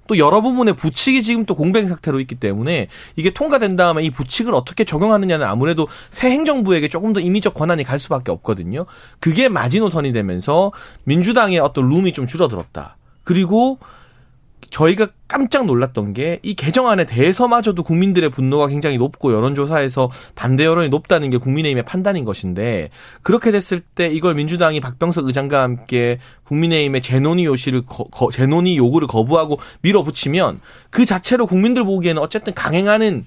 또 여러 부분의 부칙이 지금 또 공백 상태로 있기 때문에 이게 통과된 다음에 이 부칙을 어떻게 적용하느냐는 아무래도 새 행정부에게 조금 더 임의적 권한이 갈 수밖에 없거든요. 그게 마지노선이 되면서 민주당의 어떤 룸이 좀 줄어들었다. 그리고 저희가 깜짝 놀랐던 게 이 개정안에 대해서마저도 국민들의 분노가 굉장히 높고 여론조사에서 반대 여론이 높다는 게 국민의힘의 판단인 것인데 그렇게 됐을 때 이걸 민주당이 박병석 의장과 함께 국민의힘의 재논의 요시를 거, 재논의 요구를 거부하고 밀어붙이면 그 자체로 국민들 보기에는 어쨌든 강행하는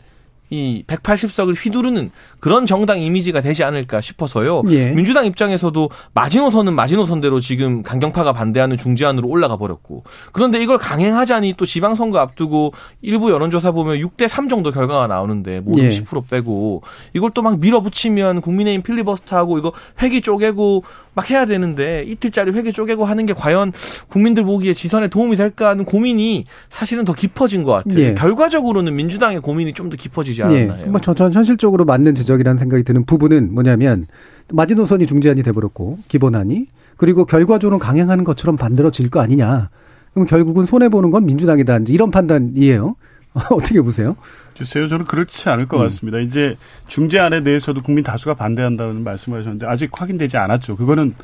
이 백팔십 석을 휘두르는 그런 정당 이미지가 되지 않을까 싶어서요. 예. 민주당 입장에서도 마지노선은 마지노선대로 지금 강경파가 반대하는 중재안으로 올라가 버렸고 그런데 이걸 강행하자니 또 지방선거 앞두고 일부 여론조사 보면 육 대 삼 정도 결과가 나오는데 뭐 예. 십 퍼센트 빼고 이걸 또 막 밀어붙이면 국민의힘 필리버스터하고 이거 회기 쪼개고 막 해야 되는데 이틀짜리 회기 쪼개고 하는 게 과연 국민들 보기에 지선에 도움이 될까 하는 고민이 사실은 더 깊어진 것 같아요. 예. 결과적으로는 민주당의 고민이 좀 더 깊어지지 예, 뭐 전, 전 현실적으로 맞는 지적이라는 생각이 드는 부분은 뭐냐면 마지노선이 중재안이 돼버렸고 기본안이 그리고 결과적으로 강행하는 것처럼 만들어질 거 아니냐. 그럼 결국은 손해보는 건 민주당이다. 이런 판단이에요. 어떻게 보세요? 글쎄요. 저는 그렇지 않을 것 음. 같습니다. 이제 중재안에 대해서도 국민 다수가 반대한다는 말씀을 하셨는데 아직 확인되지 않았죠. 그거는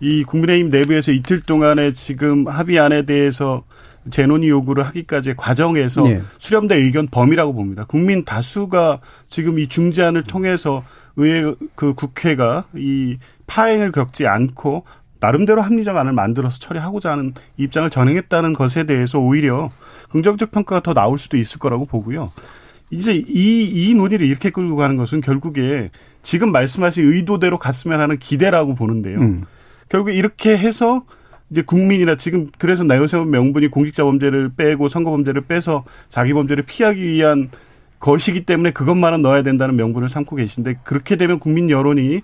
이 국민의힘 내부에서 이틀 동안에 지금 합의안에 대해서 재논의 요구를 하기까지의 과정에서 예. 수렴된 의견 범위라고 봅니다. 국민 다수가 지금 이 중재안을 통해서 의회 그 국회가 이 파행을 겪지 않고 나름대로 합리적 안을 만들어서 처리하고자 하는 입장을 전행했다는 것에 대해서 오히려 긍정적 평가가 더 나올 수도 있을 거라고 보고요. 이제 이, 이 논의를 이렇게 끌고 가는 것은 결국에 지금 말씀하신 의도대로 갔으면 하는 기대라고 보는데요. 음. 결국 이렇게 해서 이제 국민이나 지금 그래서 나요새운 명분이 공직자 범죄를 빼고 선거 범죄를 빼서 자기 범죄를 피하기 위한 것이기 때문에 그것만은 넣어야 된다는 명분을 삼고 계신데 그렇게 되면 국민 여론이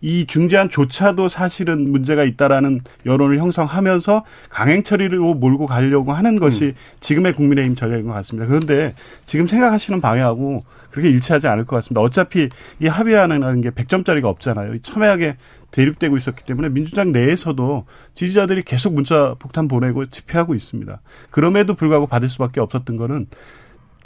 이 중재안조차도 사실은 문제가 있다라는 여론을 형성하면서 강행 처리로 몰고 가려고 하는 것이 음. 지금의 국민의힘 전략인 것 같습니다. 그런데 지금 생각하시는 방향하고 그렇게 일치하지 않을 것 같습니다. 어차피 이 합의안이라는 게 백 점짜리가 없잖아요. 첨예하게 대립되고 있었기 때문에 민주당 내에서도 지지자들이 계속 문자 폭탄 보내고 집회하고 있습니다. 그럼에도 불구하고 받을 수밖에 없었던 거는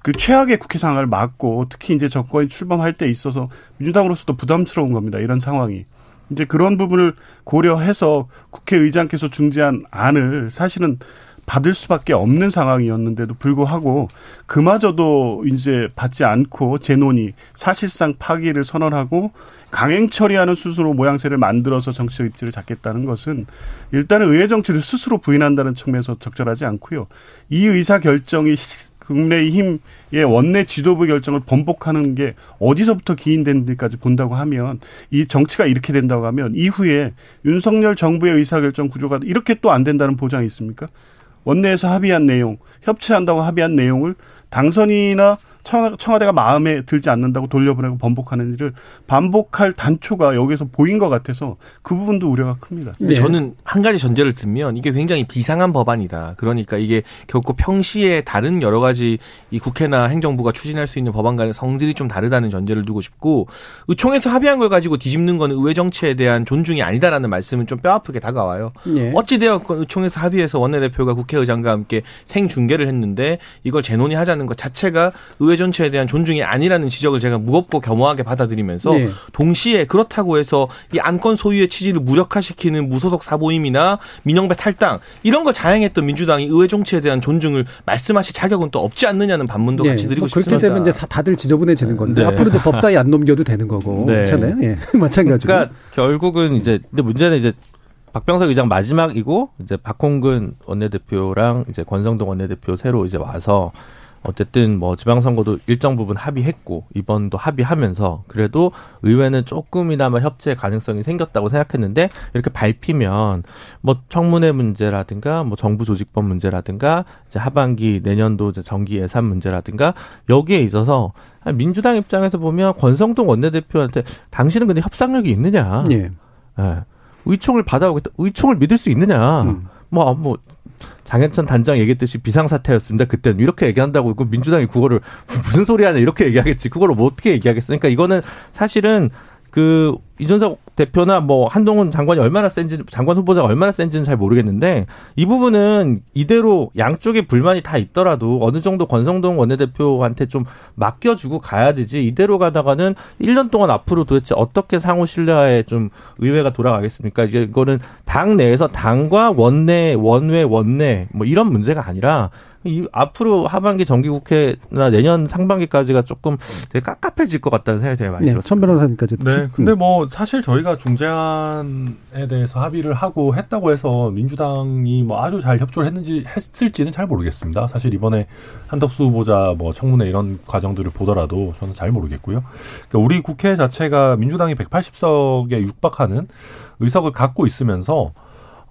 그 최악의 국회 상황을 막고 특히 이제 정권이 출범할 때 있어서 민주당으로서도 부담스러운 겁니다. 이런 상황이. 이제 그런 부분을 고려해서 국회의장께서 중재한 안을 사실은 받을 수밖에 없는 상황이었는데도 불구하고 그마저도 이제 받지 않고 재논의 사실상 파기를 선언하고 강행 처리하는 스스로 모양새를 만들어서 정치적 입지를 잡겠다는 것은 일단은 의회 정치를 스스로 부인한다는 측면에서 적절하지 않고요. 이 의사결정이 국민의힘의 원내 지도부 결정을 번복하는 게 어디서부터 기인되는지까지 본다고 하면 이 정치가 이렇게 된다고 하면 이후에 윤석열 정부의 의사결정 구조가 이렇게 또 안 된다는 보장이 있습니까? 원내에서 합의한 내용, 협치한다고 합의한 내용을 당선인이나 청와대가 마음에 들지 않는다고 돌려보내고 번복하는 일을 반복할 단초가 여기서 보인 것 같아서 그 부분도 우려가 큽니다. 네. 저는 한 가지 전제를 들면 이게 굉장히 비상한 법안이다. 그러니까 이게 결코 평시에 다른 여러 가지 이 국회나 행정부가 추진할 수 있는 법안과는 성질이 좀 다르다는 전제를 두고 싶고 의총에서 합의한 걸 가지고 뒤집는 건 의회 정치에 대한 존중이 아니다라는 말씀은 좀 뼈아프게 다가와요. 네. 어찌되었건 의총에서 합의해서 원내대표가 국회의장과 함께 생중계를 했는데 이걸 재논의하자는 것 자체가 의회 전체에 대한 존중이 아니라는 지적을 제가 무겁고 겸허하게 받아들이면서 네. 동시에 그렇다고 해서 이 안건 소유의 취지를 무력화시키는 무소속 사보임이나 민영배 탈당 이런 걸 자행했던 민주당이 의회 정치에 대한 존중을 말씀하실 자격은 또 없지 않느냐는 반문도 네. 같이 드리고 뭐 그렇게 싶습니다. 그렇게 되면 이제 다들 지저분해지는 건데 네. 앞으로도 법사위 안 넘겨도 되는 거고 네. 그렇잖아요. 예. 마찬가지로. 그러니까 결국은 이제 근데 문제는 이제 박병석 의장 마지막이고 이제 박홍근 원내대표랑 이제 권성동 원내대표 새로 이제 와서 어쨌든 뭐 지방선거도 일정 부분 합의했고 이번도 합의하면서 그래도 의회는 조금이나마 협치의 가능성이 생겼다고 생각했는데 이렇게 밟히면 뭐 청문회 문제라든가 뭐 정부 조직법 문제라든가 이제 하반기 내년도 이제 정기 예산 문제라든가 여기에 있어서 민주당 입장에서 보면 권성동 원내대표한테 당신은 근데 협상력이 있느냐? 예. 예. 의총을 받아오겠다. 의총을 믿을 수 있느냐? 음. 뭐, 뭐, 장혜찬 단장 얘기했듯이 비상사태였습니다. 그때는 이렇게 얘기한다고 민주당이 그거를 무슨 소리 하냐 이렇게 얘기하겠지. 그걸 뭐 어떻게 얘기하겠습니까? 이거는 사실은 그 이준석 대표나 뭐 한동훈 장관이 얼마나 센지, 장관 후보자가 얼마나 센지는 잘 모르겠는데 이 부분은 이대로 양쪽의 불만이 다 있더라도 어느 정도 권성동 원내대표한테 좀 맡겨주고 가야 되지 이대로 가다가는 일 년 동안 앞으로 도대체 어떻게 상호 신뢰에 좀 의회가 돌아가겠습니까? 이제 이거는 당 내에서 당과 원내, 원외, 원내 뭐 이런 문제가 아니라 이 앞으로 하반기 정기국회나 내년 상반기까지가 조금 되게 깝깝해질 것 같다는 생각이 되게 많이 네, 들었어요. 천 변호사님까지. 네, 근데 뭐 사실 저희가 중재안에 대해서 합의를 하고 했다고 해서 민주당이 뭐 아주 잘 협조를 했는지 했을지는 잘 모르겠습니다. 사실 이번에 한덕수 후보자 뭐 청문회 이런 과정들을 보더라도 저는 잘 모르겠고요. 그러니까 우리 국회 자체가 민주당이 백팔십 석에 육박하는 의석을 갖고 있으면서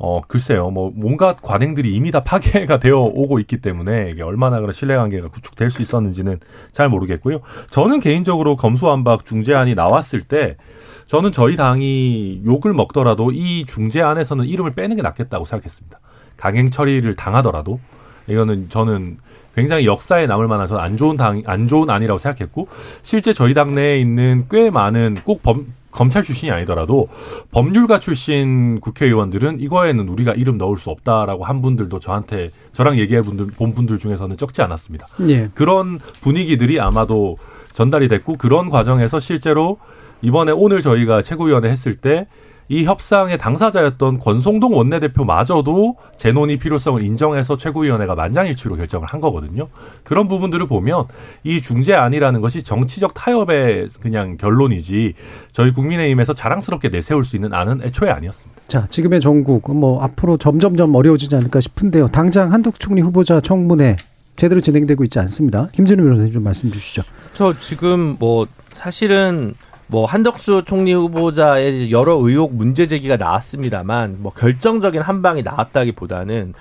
어 글쎄요. 뭐 뭔가 관행들이 이미 다 파괴가 되어 오고 있기 때문에 이게 얼마나 그런 신뢰관계가 구축될 수 있었는지는 잘 모르겠고요. 저는 개인적으로 검수완박 중재안이 나왔을 때 저는 저희 당이 욕을 먹더라도 이 중재안에서는 이름을 빼는 게 낫겠다고 생각했습니다. 강행 처리를 당하더라도 이거는 저는 굉장히 역사에 남을 만한 저는 안 좋은 당 안 좋은 안이라고 생각했고 실제 저희 당내에 있는 꽤 많은 꼭 범 검찰 출신이 아니더라도 법률가 출신 국회의원들은 이거에는 우리가 이름 넣을 수 없다라고 한 분들도 저한테 저랑 얘기해 분들, 본 분들 중에서는 적지 않았습니다. 예. 그런 분위기들이 아마도 전달이 됐고 그런 과정에서 실제로 이번에 오늘 저희가 최고위원회 했을 때 이 협상의 당사자였던 권성동 원내대표마저도 재논의 필요성을 인정해서 최고위원회가 만장일치로 결정을 한 거거든요. 그런 부분들을 보면 이 중재안이라는 것이 정치적 타협의 그냥 결론이지 저희 국민의힘에서 자랑스럽게 내세울 수 있는 안은 애초에 아니었습니다. 자, 지금의 정국 뭐 앞으로 점점점 어려워지지 않을까 싶은데요. 당장 한덕수 총리 후보자 청문회 제대로 진행되고 있지 않습니다. 김준우 변호사님 좀 말씀 주시죠. 저 지금 뭐 사실은 뭐 한덕수 총리 후보자의 여러 의혹 문제 제기가 나왔습니다만 뭐 결정적인 한 방이 나왔다기보다는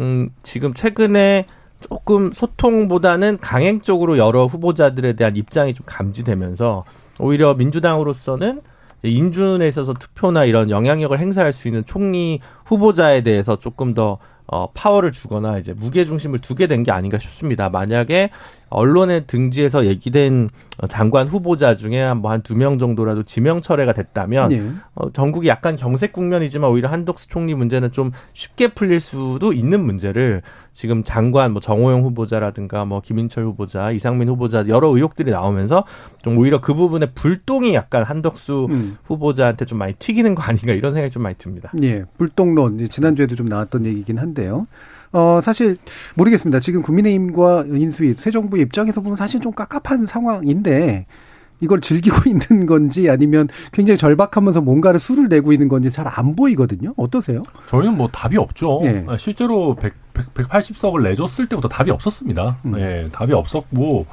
음 지금 최근에 조금 소통보다는 강행적으로 여러 후보자들에 대한 입장이 좀 감지되면서 오히려 민주당으로서는 인준에 있어서 투표나 이런 영향력을 행사할 수 있는 총리 후보자에 대해서 조금 더 어, 파워를 주거나 이제 무게 중심을 두게 된 게 아닌가 싶습니다. 만약에 언론의 등지에서 얘기된 장관 후보자 중에 뭐 한 두 명 정도라도 지명 철회가 됐다면 네. 어, 전국이 약간 경색 국면이지만 오히려 한덕수 총리 문제는 좀 쉽게 풀릴 수도 있는 문제를 지금 장관 뭐 정호영 후보자라든가 뭐 김인철 후보자, 이상민 후보자 여러 의혹들이 나오면서 좀 오히려 그 부분에 불똥이 약간 한덕수 음. 후보자한테 좀 많이 튀기는 거 아닌가 이런 생각이 좀 많이 듭니다. 네, 불똥론 지난주에도 좀 나왔던 얘기긴 한데요. 어, 사실 모르겠습니다. 지금 국민의힘과 인수위, 새 정부 입장에서 보면 사실 좀 깝깝한 상황인데 이걸 즐기고 있는 건지 아니면 굉장히 절박하면서 뭔가를 수를 내고 있는 건지 잘 안 보이거든요. 어떠세요? 저희는 뭐 답이 없죠. 네. 실제로 백팔십 석을 내줬을 때부터 답이 없었습니다. 음. 네, 답이 없었고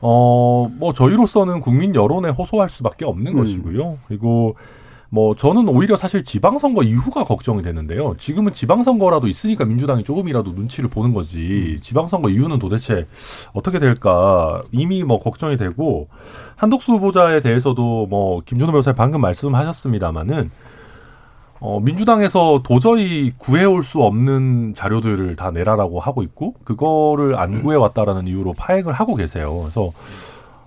어, 뭐 저희로서는 국민 여론에 호소할 수밖에 없는 음. 것이고요. 그리고 뭐 저는 오히려 사실 지방선거 이후가 걱정이 되는데요. 지금은 지방선거라도 있으니까 민주당이 조금이라도 눈치를 보는 거지. 지방선거 이후는 도대체 어떻게 될까 이미 뭐 걱정이 되고 한덕수 후보자에 대해서도 뭐 김준호 변호사님 방금 말씀하셨습니다마는 어, 민주당에서 도저히 구해올 수 없는 자료들을 다 내라라고 하고 있고 그거를 안 구해왔다라는 이유로 파행을 하고 계세요. 그래서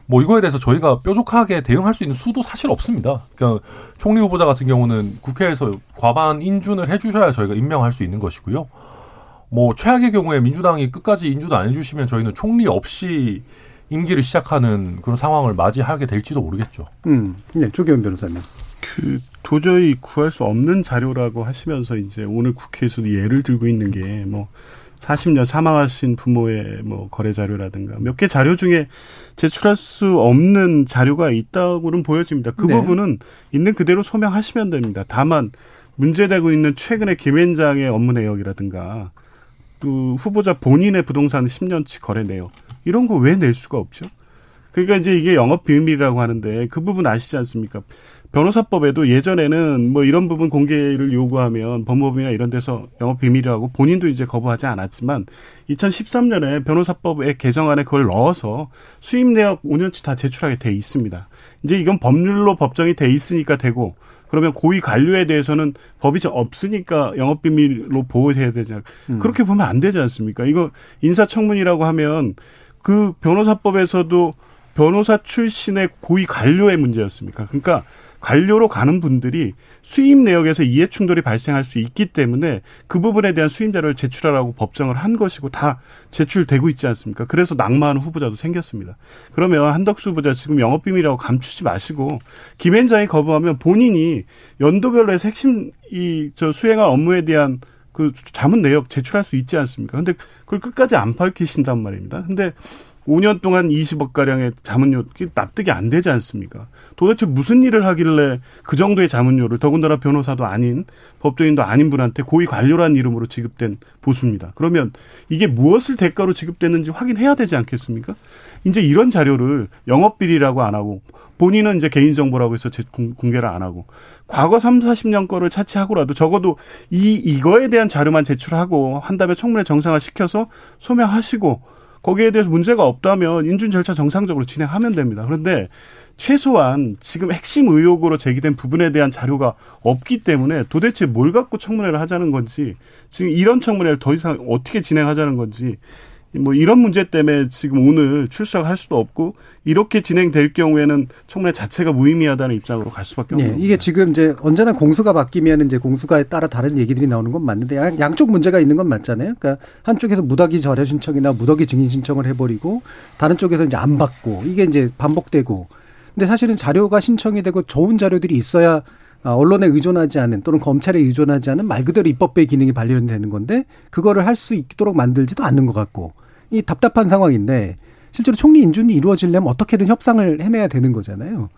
뭐 이거에 대해서 저희가 뾰족하게 대응할 수 있는 수도 사실 없습니다. 그러니까 총리 후보자 같은 경우는 국회에서 과반 인준을 해주셔야 저희가 임명할 수 있는 것이고요. 뭐 최악의 경우에 민주당이 끝까지 인준도 안 해주시면 저희는 총리 없이 임기를 시작하는 그런 상황을 맞이하게 될지도 모르겠죠. 음, 네, 조기현 변호사님. 그 도저히 구할 수 없는 자료라고 하시면서 이제 오늘 국회에서도 예를 들고 있는 게 뭐. 사십 년 사망하신 부모의 뭐 거래 자료라든가 몇 개 자료 중에 제출할 수 없는 자료가 있다고는 보여집니다. 그 네. 부분은 있는 그대로 소명하시면 됩니다. 다만 문제되고 있는 최근의 김앤장의 업무 내역이라든가 또 후보자 본인의 부동산 십 년치 거래 내역 이런 거 왜 낼 수가 없죠? 그러니까 이제 이게 영업 비밀이라고 하는데 그 부분 아시지 않습니까? 변호사법에도 예전에는 뭐 이런 부분 공개를 요구하면 법무부나 이런 데서 영업 비밀이라고 본인도 이제 거부하지 않았지만 이천십삼 년에 변호사법의 개정안에 그걸 넣어서 수입 내역 오 년치 다 제출하게 돼 있습니다. 이제 이건 법률로 법정이 돼 있으니까 되고 그러면 고위 관료에 대해서는 법이 없으니까 영업비밀로 보호해야 되냐. 음. 그렇게 보면 안 되지 않습니까? 이거 인사청문이라고 하면 그 변호사법에서도 변호사 출신의 고위 관료의 문제였습니까? 그러니까 관료로 가는 분들이 수임 내역에서 이해충돌이 발생할 수 있기 때문에 그 부분에 대한 수임 자료를 제출하라고 법정을 한 것이고 다 제출되고 있지 않습니까? 그래서 낙마하는 후보자도 생겼습니다. 그러면 한덕수 후보자 지금 영업비밀이라고 감추지 마시고 김앤장이 거부하면 본인이 연도별로 해서 핵심 이 저 수행한 업무에 대한 그 자문 내역 제출할 수 있지 않습니까? 근데 그걸 끝까지 안 밝히신단 말입니다. 근데 오 년 동안 이십억가량의 자문료 납득이 안 되지 않습니까? 도대체 무슨 일을 하길래 그 정도의 자문료를 더군다나 변호사도 아닌 법조인도 아닌 분한테 고위 관료라는 이름으로 지급된 보수입니다. 그러면 이게 무엇을 대가로 지급됐는지 확인해야 되지 않겠습니까? 이제 이런 자료를 영업비리라고 안 하고 본인은 이제 개인정보라고 해서 공개를 안 하고 과거 삼사십 년 거를 차치하고라도 적어도 이, 이거에 대한 자료만 제출하고 한 다음에 청문회 정상화시켜서 소명하시고 거기에 대해서 문제가 없다면 인준 절차 정상적으로 진행하면 됩니다. 그런데 최소한 지금 핵심 의혹으로 제기된 부분에 대한 자료가 없기 때문에 도대체 뭘 갖고 청문회를 하자는 건지 지금 이런 청문회를 더 이상 어떻게 진행하자는 건지 뭐 이런 문제 때문에 지금 오늘 출석할 수도 없고 이렇게 진행될 경우에는 청문회 자체가 무의미하다는 입장으로 갈 수밖에 없는 네, 겁니다. 이게 지금 이제 언제나 공수가 바뀌면 이제 공수가에 따라 다른 얘기들이 나오는 건 맞는데 양, 양쪽 문제가 있는 건 맞잖아요. 그러니까 한쪽에서 무더기 절여 신청이나 무더기 증인 신청을 해버리고 다른 쪽에서 이제 안 받고 이게 이제 반복되고 근데 사실은 자료가 신청이 되고 좋은 자료들이 있어야 언론에 의존하지 않은 또는 검찰에 의존하지 않은 말 그대로 입법부의 기능이 발현되는 건데 그거를 할 수 있도록 만들지도 않는 것 같고 이 답답한 상황인데 실제로 총리 인준이 이루어지려면 어떻게든 협상을 해내야 되는 거잖아요.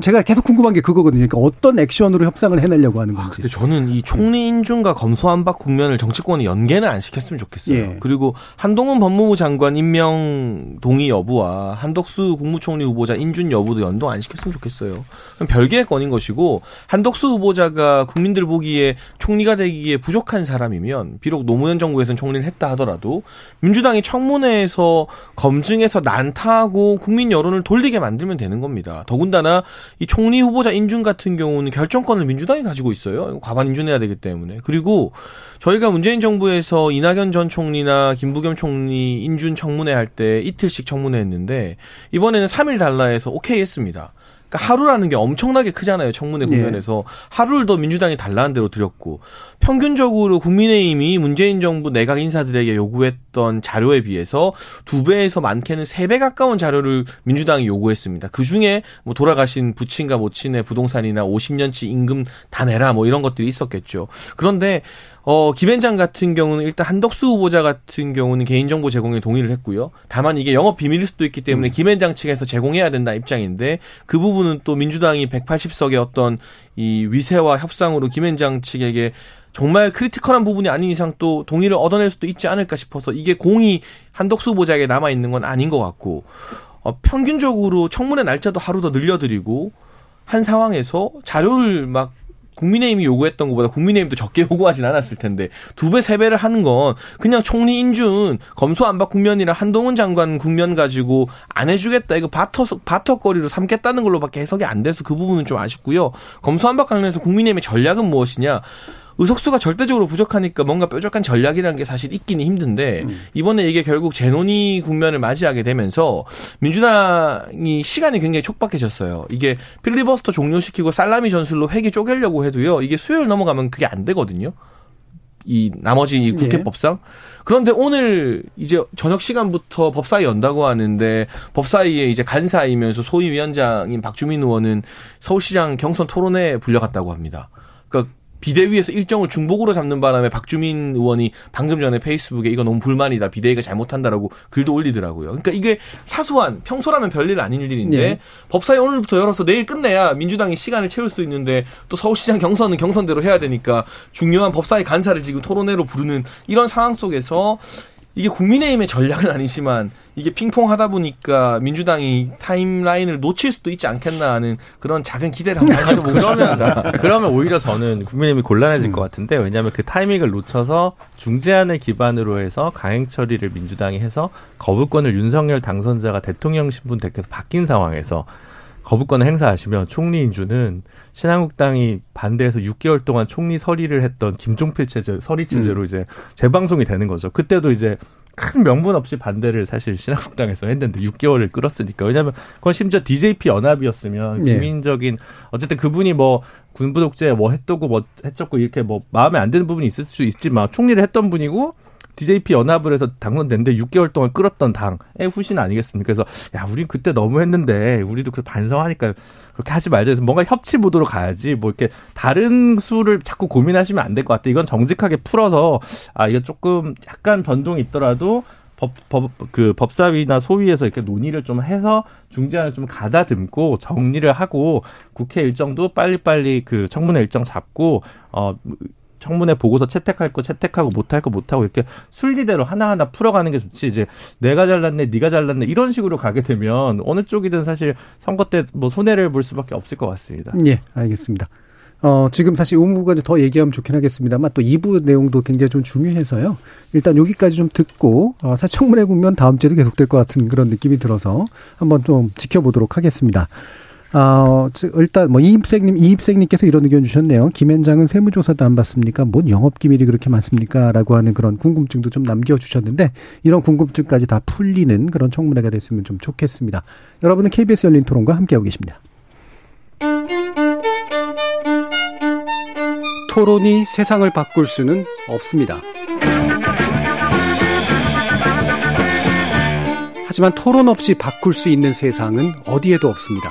제가 계속 궁금한 게 그거거든요. 그러니까 어떤 액션으로 협상을 해내려고 하는 건지. 아, 근데 저는 이 총리 인준과 검수완박 국면을 정치권이 연계는 안 시켰으면 좋겠어요. 예. 그리고 한동훈 법무부 장관 임명 동의 여부와 한덕수 국무총리 후보자 인준 여부도 연동 안 시켰으면 좋겠어요. 그럼 별개의 건인 것이고 한덕수 후보자가 국민들 보기에 총리가 되기에 부족한 사람이면 비록 노무현 정부에서는 총리를 했다 하더라도 민주당이 청문회에서 검증해서 난타하고 국민 여론을 돌리게 만들면 되는 겁니다. 더군다나 이 총리 후보자 인준 같은 경우는 결정권을 민주당이 가지고 있어요. 과반 인준해야 되기 때문에. 그리고 저희가 문재인 정부에서 이낙연 전 총리나 김부겸 총리 인준 청문회 할 때 이틀씩 청문회 했는데 이번에는 삼 일 달라해서 오케이 했습니다. 그러니까 하루라는 게 엄청나게 크잖아요. 청문회 국면에서. 네. 하루를 더 민주당이 달라는 대로 드렸고 평균적으로 국민의힘이 문재인 정부 내각 인사들에게 요구했던 자료에 비해서 두 배에서 많게는 세 배 가까운 자료를 민주당이 요구했습니다. 그중에 뭐 돌아가신 부친과 모친의 부동산이나 오십 년치 임금 다 내라 뭐 이런 것들이 있었겠죠. 그런데 어, 김앤장 같은 경우는 일단 한덕수 후보자 같은 경우는 개인정보 제공에 동의를 했고요. 다만 이게 영업 비밀일 수도 있기 때문에 음. 김앤장 측에서 제공해야 된다 입장인데 그 부분은 또 민주당이 백팔십 석의 어떤 이 위세와 협상으로 김앤장 측에게 정말 크리티컬한 부분이 아닌 이상 또 동의를 얻어낼 수도 있지 않을까 싶어서 이게 공이 한덕수 후보자에게 남아있는 건 아닌 것 같고 어, 평균적으로 청문회 날짜도 하루 더 늘려드리고 한 상황에서 자료를 막 국민의힘이 요구했던 것보다 국민의힘도 적게 요구하진 않았을 텐데 두 배, 세 배를 하는 건 그냥 총리 인준, 검수완박 국면이나 한동훈 장관 국면 가지고 안 해주겠다. 이거 바터, 바터거리로 삼겠다는 걸로밖에 해석이 안 돼서 그 부분은 좀 아쉽고요. 검수완박 관련해서 국민의힘의 전략은 무엇이냐. 의석수가 절대적으로 부족하니까 뭔가 뾰족한 전략이라는 게 사실 있기는 힘든데 이번에 이게 결국 재논의 국면을 맞이하게 되면서 민주당이 시간이 굉장히 촉박해졌어요. 이게 필리버스터 종료시키고 살라미 전술로 회기 쪼개려고 해도요. 이게 수요일 넘어가면 그게 안 되거든요. 이 나머지 이 국회법상. 네. 그런데 오늘 이제 저녁 시간부터 법사위 연다고 하는데 법사위에 이제 간사이면서 소위 위원장인 박주민 의원은 서울시장 경선 토론회에 불려갔다고 합니다. 그러니까 비대위에서 일정을 중복으로 잡는 바람에 박주민 의원이 방금 전에 페이스북에 이거 너무 불만이다, 비대위가 잘못한다라고 글도 올리더라고요. 그러니까 이게 사소한, 평소라면 별일 아닌 일인데 네. 법사위 오늘부터 열어서 내일 끝내야 민주당이 시간을 채울 수 있는데 또 서울시장 경선은 경선대로 해야 되니까 중요한 법사위 간사를 지금 토론회로 부르는 이런 상황 속에서 이게 국민의힘의 전략은 아니지만 이게 핑퐁하다 보니까 민주당이 타임라인을 놓칠 수도 있지 않겠나 하는 그런 작은 기대를 한번 가져보고 싶습니다. 그러면 오히려 저는 국민의힘이 곤란해질 음. 것 같은데, 왜냐하면 그 타이밍을 놓쳐서 중재안을 기반으로 해서 강행 처리를 민주당이 해서 거부권을 윤석열 당선자가 대통령 신분 댁에서 바뀐 상황에서 거부권을 행사하시면 총리 인준은 신한국당이 반대해서 육 개월 동안 총리 서리를 했던 김종필 체제, 서리 체제로 음. 이제 재방송이 되는 거죠. 그때도 이제 큰 명분 없이 반대를 사실 신한국당에서 했는데 육 개월을 끌었으니까. 왜냐하면 그건 심지어 디제이피 연합이었으면 국민적인 네. 어쨌든 그분이 뭐 군부 독재 뭐 했더고 뭐 했었고 이렇게 뭐 마음에 안 드는 부분이 있을 수 있지만 총리를 했던 분이고 디제이피 연합을 해서 당선됐는데 육 개월 동안 끌었던 당의 후신 아니겠습니까? 그래서 야, 우린 그때 너무 했는데 우리도 그 반성하니까 그렇게 하지 말자 해서 뭔가 협치 보도로 가야지 뭐 이렇게 다른 수를 자꾸 고민하시면 안 될 것 같아요. 이건 정직하게 풀어서 아 이거 조금 약간 변동이 있더라도 법, 법, 그 법사위나 소위에서 이렇게 논의를 좀 해서 중재안을 좀 가다듬고 정리를 하고 국회 일정도 빨리빨리 그 청문회 일정 잡고 어. 청문회 보고서 채택할 거 채택하고 못할 거 못하고 이렇게 순리대로 하나하나 풀어가는 게 좋지, 이제 내가 잘났네 네가 잘났네 이런 식으로 가게 되면 어느 쪽이든 사실 선거 때 뭐 손해를 볼 수밖에 없을 것 같습니다. 예, 알겠습니다. 어, 지금 사실 의원부까지 더 얘기하면 좋긴 하겠습니다만 또 이 부 내용도 굉장히 좀 중요해서요. 일단 여기까지 좀 듣고 어, 사실 청문회 국면 다음 주에도 계속될 것 같은 그런 느낌이 들어서 한번 좀 지켜보도록 하겠습니다. 아, 일단, 뭐, 이입생님, 이입생님께서 이런 의견 주셨네요. 김앤장은 세무조사도 안 받습니까? 뭔 영업기밀이 그렇게 많습니까? 라고 하는 그런 궁금증도 좀 남겨주셨는데, 이런 궁금증까지 다 풀리는 그런 청문회가 됐으면 좀 좋겠습니다. 여러분은 케이비에스 열린 토론과 함께하고 계십니다. 토론이 세상을 바꿀 수는 없습니다. 하지만 토론 없이 바꿀 수 있는 세상은 어디에도 없습니다.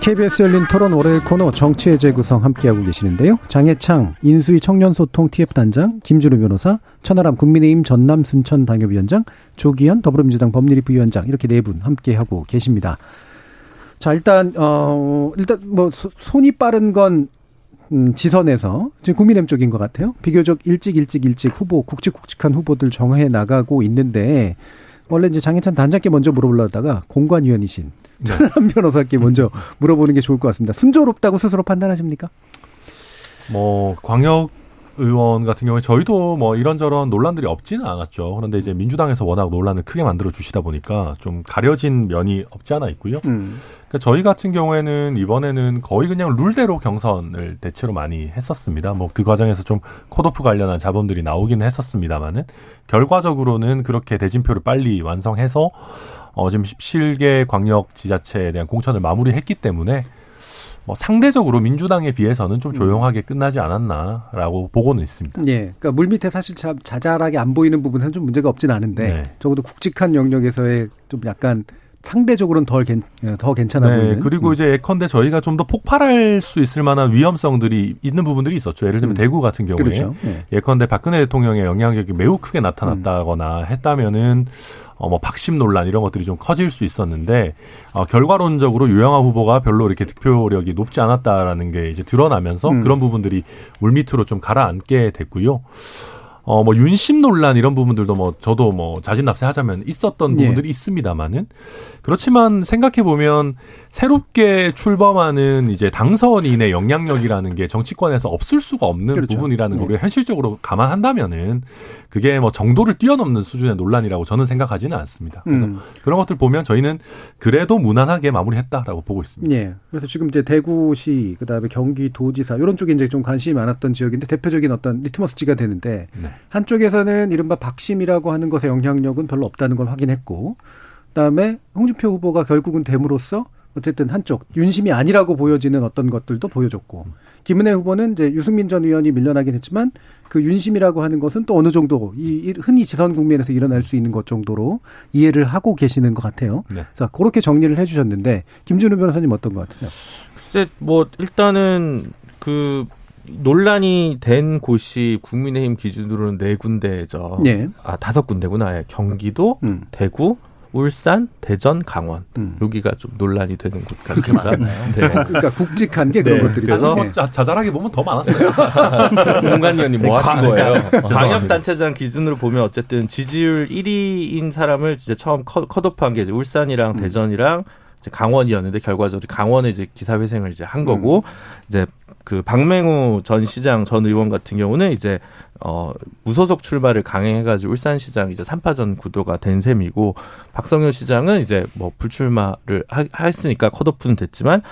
케이비에스 열린 토론 월요일 코너 정치의 재구성 함께하고 계시는데요. 장혜창 인수위 청년소통 티에프단장, 김준우 변호사, 천하람 국민의힘 전남 순천 당협위원장, 조기현 더불어민주당 법률위 부위원장 이렇게 네 분 함께하고 계십니다. 자, 일단 어 일단 뭐 소, 손이 빠른 건 음, 지선에서 지금 국민의힘 쪽인 것 같아요. 비교적 일찍 일찍 일찍 후보 굵직굵직한 후보들 정해 나가고 있는데. 원래 이제 장혜찬 단장께 먼저 물어보려다가 공관위원이신 천하람 네. 변호사께 먼저 물어보는 게 좋을 것 같습니다. 순조롭다고 스스로 판단하십니까? 뭐 광역 의원 같은 경우에 저희도 뭐 이런저런 논란들이 없지는 않았죠. 그런데 이제 민주당에서 워낙 논란을 크게 만들어 주시다 보니까 좀 가려진 면이 없지 않아 있고요. 음. 그러니까 저희 같은 경우에는 이번에는 거의 그냥 룰대로 경선을 대체로 많이 했었습니다. 뭐 그 과정에서 좀 컷오프 관련한 자본들이 나오긴 했었습니다만은 결과적으로는 그렇게 대진표를 빨리 완성해서 어 지금 열일곱 개 광역 지자체에 대한 공천을 마무리했기 때문에 뭐 상대적으로 민주당에 비해서는 좀 조용하게 끝나지 않았나라고 보고는 있습니다. 예, 그러니까 물밑에 사실 참 자잘하게 안 보이는 부분은 좀 문제가 없진 않은데 네. 적어도 굵직한 영역에서의 좀 약간 상대적으로는 덜 괜, 더 괜찮아 네, 보이는. 그리고 이제 예컨대 저희가 좀 더 폭발할 수 있을 만한 위험성들이 있는 부분들이 있었죠. 예를 들면 음. 대구 같은 경우에 그렇죠. 네. 예컨대 박근혜 대통령의 영향력이 매우 크게 나타났다거나 음. 했다면은 어, 뭐 박심 논란 이런 것들이 좀 커질 수 있었는데 어, 결과론적으로 유영아 후보가 별로 이렇게 득표력이 높지 않았다라는 게 이제 드러나면서 음. 그런 부분들이 물밑으로 좀 가라앉게 됐고요. 어, 뭐 윤심 논란 이런 부분들도 뭐 저도 뭐 자진납세하자면 있었던 부분들이 예. 있습니다만은 그렇지만 생각해 보면 새롭게 출범하는 이제 당선인의 영향력이라는 게 정치권에서 없을 수가 없는 그렇죠. 부분이라는 걸 예. 현실적으로 감안한다면은 그게 뭐 정도를 뛰어넘는 수준의 논란이라고 저는 생각하지는 않습니다. 그래서 음. 그런 것들 보면 저희는 그래도 무난하게 마무리했다라고 보고 있습니다. 예. 그래서 지금 이제 대구시 그다음에 경기도지사 이런 쪽에 이제 좀 관심이 많았던 지역인데 대표적인 어떤 리트머스지가 되는데. 네. 한쪽에서는 이른바 박심이라고 하는 것의 영향력은 별로 없다는 걸 확인했고, 그다음에 홍준표 후보가 결국은 됨으로써 어쨌든 한쪽 윤심이 아니라고 보여지는 어떤 것들도 보여줬고, 김은혜 후보는 이제 유승민 전 의원이 밀려나긴 했지만 그 윤심이라고 하는 것은 또 어느 정도 이 흔히 지선 국면에서 일어날 수 있는 것 정도로 이해를 하고 계시는 것 같아요. 네. 그래서 그렇게 정리를 해주셨는데 김준우 변호사님 어떤 것 같으세요? 글쎄, 뭐 일단은 그 논란이 된 곳이 국민의힘 기준으로는 네 군데죠. 네. 아 다섯 군데구나. 예. 경기도, 음. 대구, 울산, 대전, 강원. 음. 여기가 좀 논란이 되는 곳 같습니다. 네. 그러니까 굵직한 게 네. 그런 것들이죠. 그래서 뭐 자, 자잘하게 보면 더 많았어요. 공관위원님 뭐 하신 거예요? 광역단체장 기준으로 보면 어쨌든 지지율 일 위인 사람을 이제 처음 컷오프한 게 이제 울산이랑 음. 대전이랑 이제 강원이었는데 결과적으로 강원에 이제 기사회생을 이제 한 거고, 음. 이제 그 박맹우 전 시장 전 의원 같은 경우는 이제 어 무소속 출마를 강행해가지고 울산시장 이제 삼 파전 구도가 된 셈이고, 박성현 시장은 이제 뭐 불출마를 하, 했으니까 컷오프는 됐지만,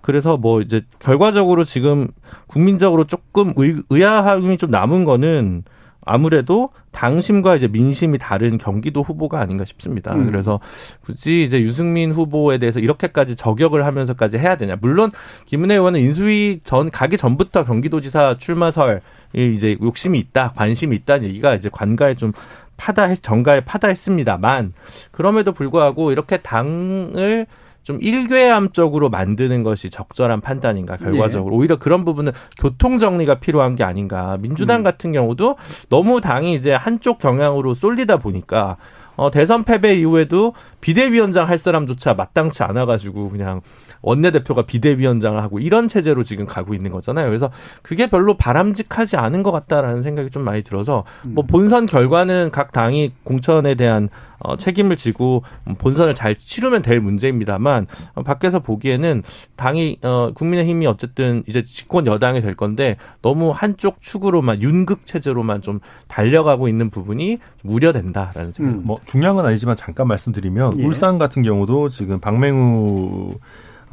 그래서 뭐 이제 결과적으로 지금 국민적으로 조금 의, 의아함이 좀 남은 거는 아무래도 당심과 이제 민심이 다른 경기도 후보가 아닌가 싶습니다. 음. 그래서 굳이 이제 유승민 후보에 대해서 이렇게까지 저격을 하면서까지 해야 되냐. 물론 김은혜 의원은 인수위 전 가기 전부터 경기도지사 출마설 이제 욕심이 있다, 관심이 있다는 얘기가 이제 관가에 좀 파다, 정가에 파다했습니다만, 그럼에도 불구하고 이렇게 당을 좀 일괴함적으로 만드는 것이 적절한 판단인가, 결과적으로. 예. 오히려 그런 부분은 교통정리가 필요한 게 아닌가. 민주당 음. 같은 경우도 너무 당이 이제 한쪽 경향으로 쏠리다 보니까, 어, 대선 패배 이후에도 비대위원장 할 사람조차 마땅치 않아가지고 그냥 원내대표가 비대위원장을 하고 이런 체제로 지금 가고 있는 거잖아요. 그래서 그게 별로 바람직하지 않은 것 같다라는 생각이 좀 많이 들어서, 뭐 본선 결과는 각 당이 공천에 대한 어, 책임을 지고 본선을 잘 치르면 될 문제입니다만, 어, 밖에서 보기에는 당이 어, 국민의힘이 어쨌든 이제 집권 여당이 될 건데 너무 한쪽 축으로만 윤극 체제로만 좀 달려가고 있는 부분이 좀 우려된다라는 생각. 음, 뭐 중요한 건 아니지만 잠깐 말씀드리면, 예. 울산 같은 경우도 지금 박맹우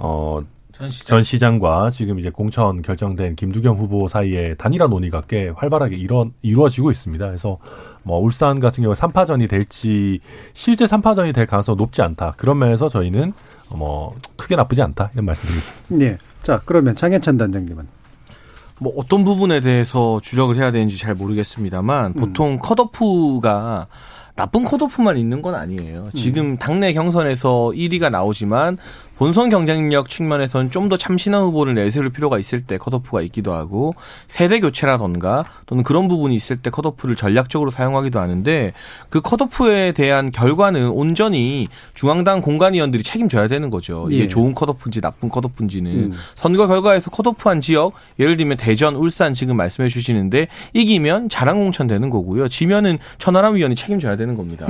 어, 전, 시장. 전 시장과 지금 이제 공천 결정된 김두겸 후보 사이에 단일화 논의가 꽤 활발하게 이루, 이루어지고 있습니다. 그래서 뭐 울산 같은 경우에 삼 파전이 될지, 실제 삼 파전이 될 가능성이 높지 않다. 그런 면에서 저희는 뭐 크게 나쁘지 않다, 이런 말씀드리겠습니다. 네. 자, 그러면 장혜찬 단장님은? 뭐 어떤 부분에 대해서 주력을 해야 되는지 잘 모르겠습니다만, 보통 음. 컷오프가 나쁜 컷오프만 있는 건 아니에요. 지금 당내 경선에서 일 위가 나오지만 본선 경쟁력 측면에서는 좀 더 참신한 후보를 내세울 필요가 있을 때 컷오프가 있기도 하고, 세대 교체라던가 또는 그런 부분이 있을 때 컷오프를 전략적으로 사용하기도 하는데, 그 컷오프에 대한 결과는 온전히 중앙당 공관위원들이 책임져야 되는 거죠. 이게 예. 좋은 컷오프인지 나쁜 컷오프인지는. 음. 선거 결과에서 컷오프한 지역, 예를 들면 대전, 울산 지금 말씀해 주시는데, 이기면 자랑공천 되는 거고요. 지면은 천하람 위원이 책임져야 되는 겁니다.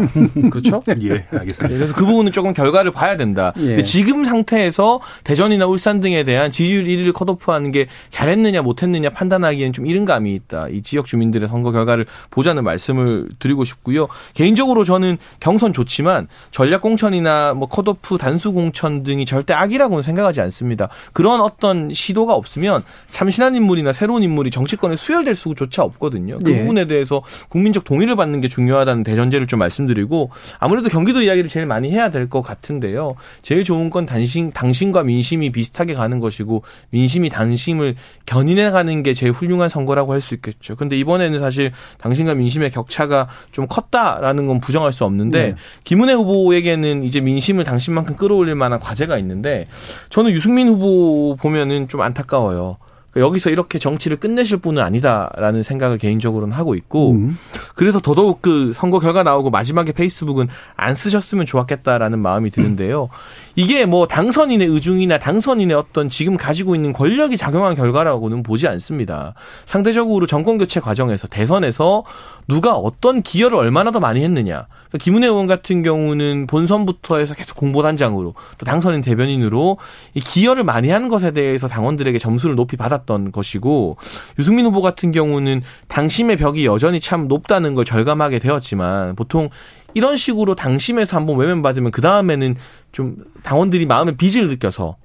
그렇죠? 예, 알겠습니다. 그래서 그 부분은 조금 결과를 봐야 된다. 예. 근데 지금 상 상태에서 대전이나 울산 등에 대한 지지율 일 위를 컷오프하는 게 잘했느냐 못했느냐 판단하기에는 좀 이른 감이 있다. 이 지역 주민들의 선거 결과를 보자는 말씀을 드리고 싶고요. 개인적으로 저는 경선 좋지만 전략 공천이나 뭐 컷오프, 단수 공천 등이 절대 악이라고는 생각하지 않습니다. 그런 어떤 시도가 없으면 참신한 인물이나 새로운 인물이 정치권에 수혈될 수조차 없거든요. 그 예. 부분에 대해서 국민적 동의를 받는 게 중요하다는 대전제를 좀 말씀드리고, 아무래도 경기도 이야기를 제일 많이 해야 될 것 같은데요. 제일 좋은 건 단시 당심과 민심이 비슷하게 가는 것이고, 민심이 당심을 견인해가는 게 제일 훌륭한 선거라고 할 수 있겠죠. 그런데 이번에는 사실 당심과 민심의 격차가 좀 컸다라는 건 부정할 수 없는데, 네. 김은혜 후보에게는 이제 민심을 당심만큼 끌어올릴 만한 과제가 있는데, 저는 유승민 후보 보면은 좀 안타까워요. 여기서 이렇게 정치를 끝내실 분은 아니다라는 생각을 개인적으로는 하고 있고, 음. 그래서 더더욱 그 선거 결과 나오고 마지막에 페이스북은 안 쓰셨으면 좋았겠다라는 마음이 드는데요. 이게 뭐 당선인의 의중이나 당선인의 어떤 지금 가지고 있는 권력이 작용한 결과라고는 보지 않습니다. 상대적으로 정권교체 과정에서 대선에서 누가 어떤 기여를 얼마나 더 많이 했느냐. 그러니까 김은혜 의원 같은 경우는 본선부터 해서 계속 공보단장으로, 또 당선인 대변인으로 이 기여를 많이 한 것에 대해서 당원들에게 점수를 높이 받았 던 것이고, 유승민 후보 같은 경우는 당심의 벽이 여전히 참 높다는 걸 절감하게 되었지만, 보통 이런 식으로 당심에서 한번 외면받으면 그 다음에는 좀 당원들이 마음의 빚을 느껴서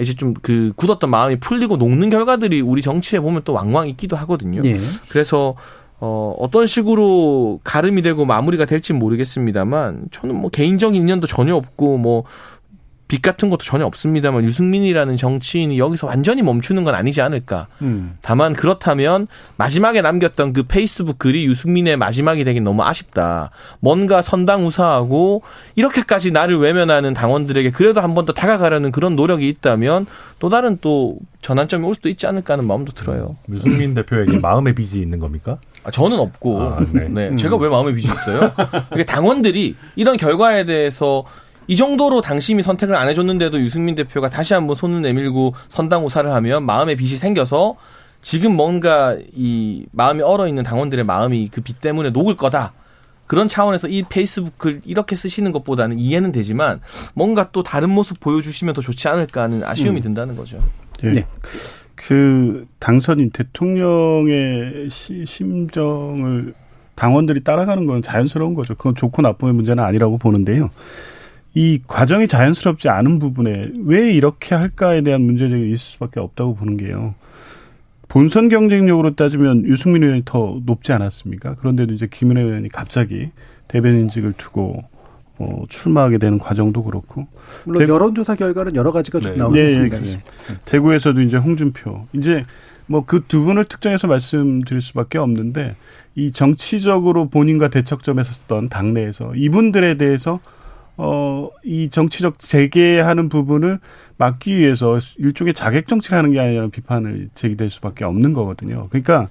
이제 좀 그 굳었던 마음이 풀리고 녹는 결과들이 우리 정치에 보면 또 왕왕 있기도 하거든요. 예. 그래서 어, 어떤 식으로 가름이 되고 마무리가 될지 모르겠습니다만, 저는 뭐 개인적인 인연도 전혀 없고, 뭐, 빚 같은 것도 전혀 없습니다만, 유승민이라는 정치인이 여기서 완전히 멈추는 건 아니지 않을까. 음. 다만, 그렇다면, 마지막에 남겼던 그 페이스북 글이 유승민의 마지막이 되긴 너무 아쉽다. 뭔가 선당우사하고, 이렇게까지 나를 외면하는 당원들에게 그래도 한 번 더 다가가려는 그런 노력이 있다면, 또 다른 또 전환점이 올 수도 있지 않을까 하는 마음도 들어요. 유승민 대표에게 마음의 빚이 있는 겁니까? 아, 저는 없고. 아, 네. 네. 음. 제가 왜 마음의 빚이 있어요? 당원들이 이런 결과에 대해서 이 정도로 당심이 선택을 안 해줬는데도 유승민 대표가 다시 한번 손을 내밀고 선당우사를 하면 마음의 빚이 생겨서 지금 뭔가 이 마음이 얼어있는 당원들의 마음이 그 빚 때문에 녹을 거다. 그런 차원에서 이 페이스북 글 이렇게 쓰시는 것보다는 이해는 되지만 뭔가 또 다른 모습 보여주시면 더 좋지 않을까 하는 아쉬움이 음. 든다는 거죠. 네. 네. 그 당선인 대통령의 시, 심정을 당원들이 따라가는 건 자연스러운 거죠. 그건 좋고 나쁨의 문제는 아니라고 보는데요. 이 과정이 자연스럽지 않은 부분에 왜 이렇게 할까에 대한 문제점이 있을 수밖에 없다고 보는 게요. 본선 경쟁력으로 따지면 유승민 의원이 더 높지 않았습니까? 그런데도 이제 김은혜 의원이 갑자기 대변인직을 두고 어, 출마하게 되는 과정도 그렇고. 물론 대구, 여론조사 결과는 여러 가지가 네. 좀 나오고 네, 있습니다. 네. 대구에서도 이제 홍준표. 이제 뭐 그 두 분을 특정해서 말씀드릴 수밖에 없는데 이 정치적으로 본인과 대척점에 섰던 당내에서 이분들에 대해서 어, 이 정치적 재개하는 부분을 막기 위해서 일종의 자객 정치를 하는 게 아니라는 비판을 제기될 수밖에 없는 거거든요. 그러니까,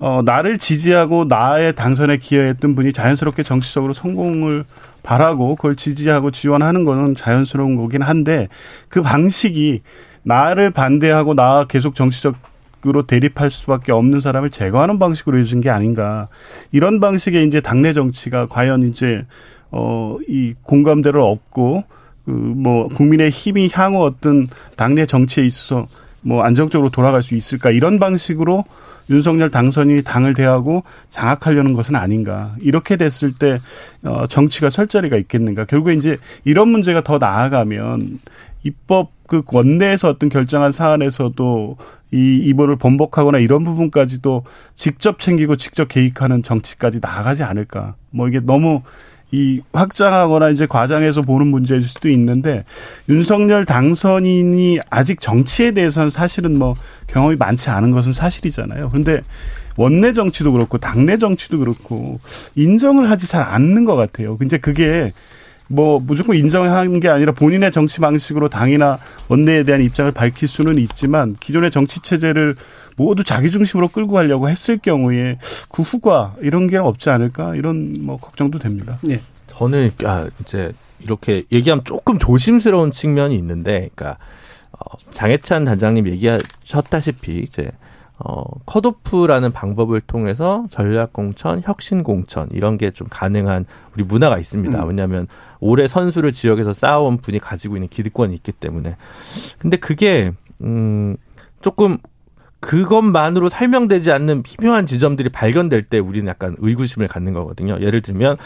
어, 나를 지지하고 나의 당선에 기여했던 분이 자연스럽게 정치적으로 성공을 바라고 그걸 지지하고 지원하는 거는 자연스러운 거긴 한데 그 방식이 나를 반대하고 나 계속 정치적 으로 대립할 수밖에 없는 사람을 제거하는 방식으로 해준 게 아닌가. 이런 방식의 이제 당내 정치가 과연 이제 어 이 공감대를 얻고 그 뭐 국민의 힘이 향후 어떤 당내 정치에 있어서 뭐 안정적으로 돌아갈 수 있을까. 이런 방식으로 윤석열 당선인이 당을 대하고 장악하려는 것은 아닌가. 이렇게 됐을 때 어 정치가 설 자리가 있겠는가. 결국에 이제 이런 문제가 더 나아가면 입법 그 원내에서 어떤 결정한 사안에서도 이 입원을 번복하거나 이런 부분까지도 직접 챙기고 직접 개입하는 정치까지 나아가지 않을까. 뭐 이게 너무 이 확장하거나 이제 과장해서 보는 문제일 수도 있는데 윤석열 당선인이 아직 정치에 대해서는 사실은 뭐 경험이 많지 않은 것은 사실이잖아요. 그런데 원내 정치도 그렇고 당내 정치도 그렇고 인정을 하지 잘 않는 것 같아요. 이제 그게 뭐 무조건 인정하는 게 아니라 본인의 정치 방식으로 당이나 원내에 대한 입장을 밝힐 수는 있지만 기존의 정치 체제를 모두 자기 중심으로 끌고 가려고 했을 경우에 그 후과 이런 게 없지 않을까 이런 뭐 걱정도 됩니다. 네, 저는 아 이제 이렇게 얘기하면 조금 조심스러운 측면이 있는데, 그러니까 장혜찬 단장님 얘기하셨다시피 이제 어, 컷오프라는 방법을 통해서 전략공천, 혁신공천 이런 게 좀 가능한 우리 문화가 있습니다. 음. 왜냐하면 오래 선수를 지역에서 쌓아온 분이 가지고 있는 기득권이 있기 때문에. 근데 그게 음, 조금 그것만으로 설명되지 않는 미묘한 지점들이 발견될 때 우리는 약간 의구심을 갖는 거거든요. 예를 들면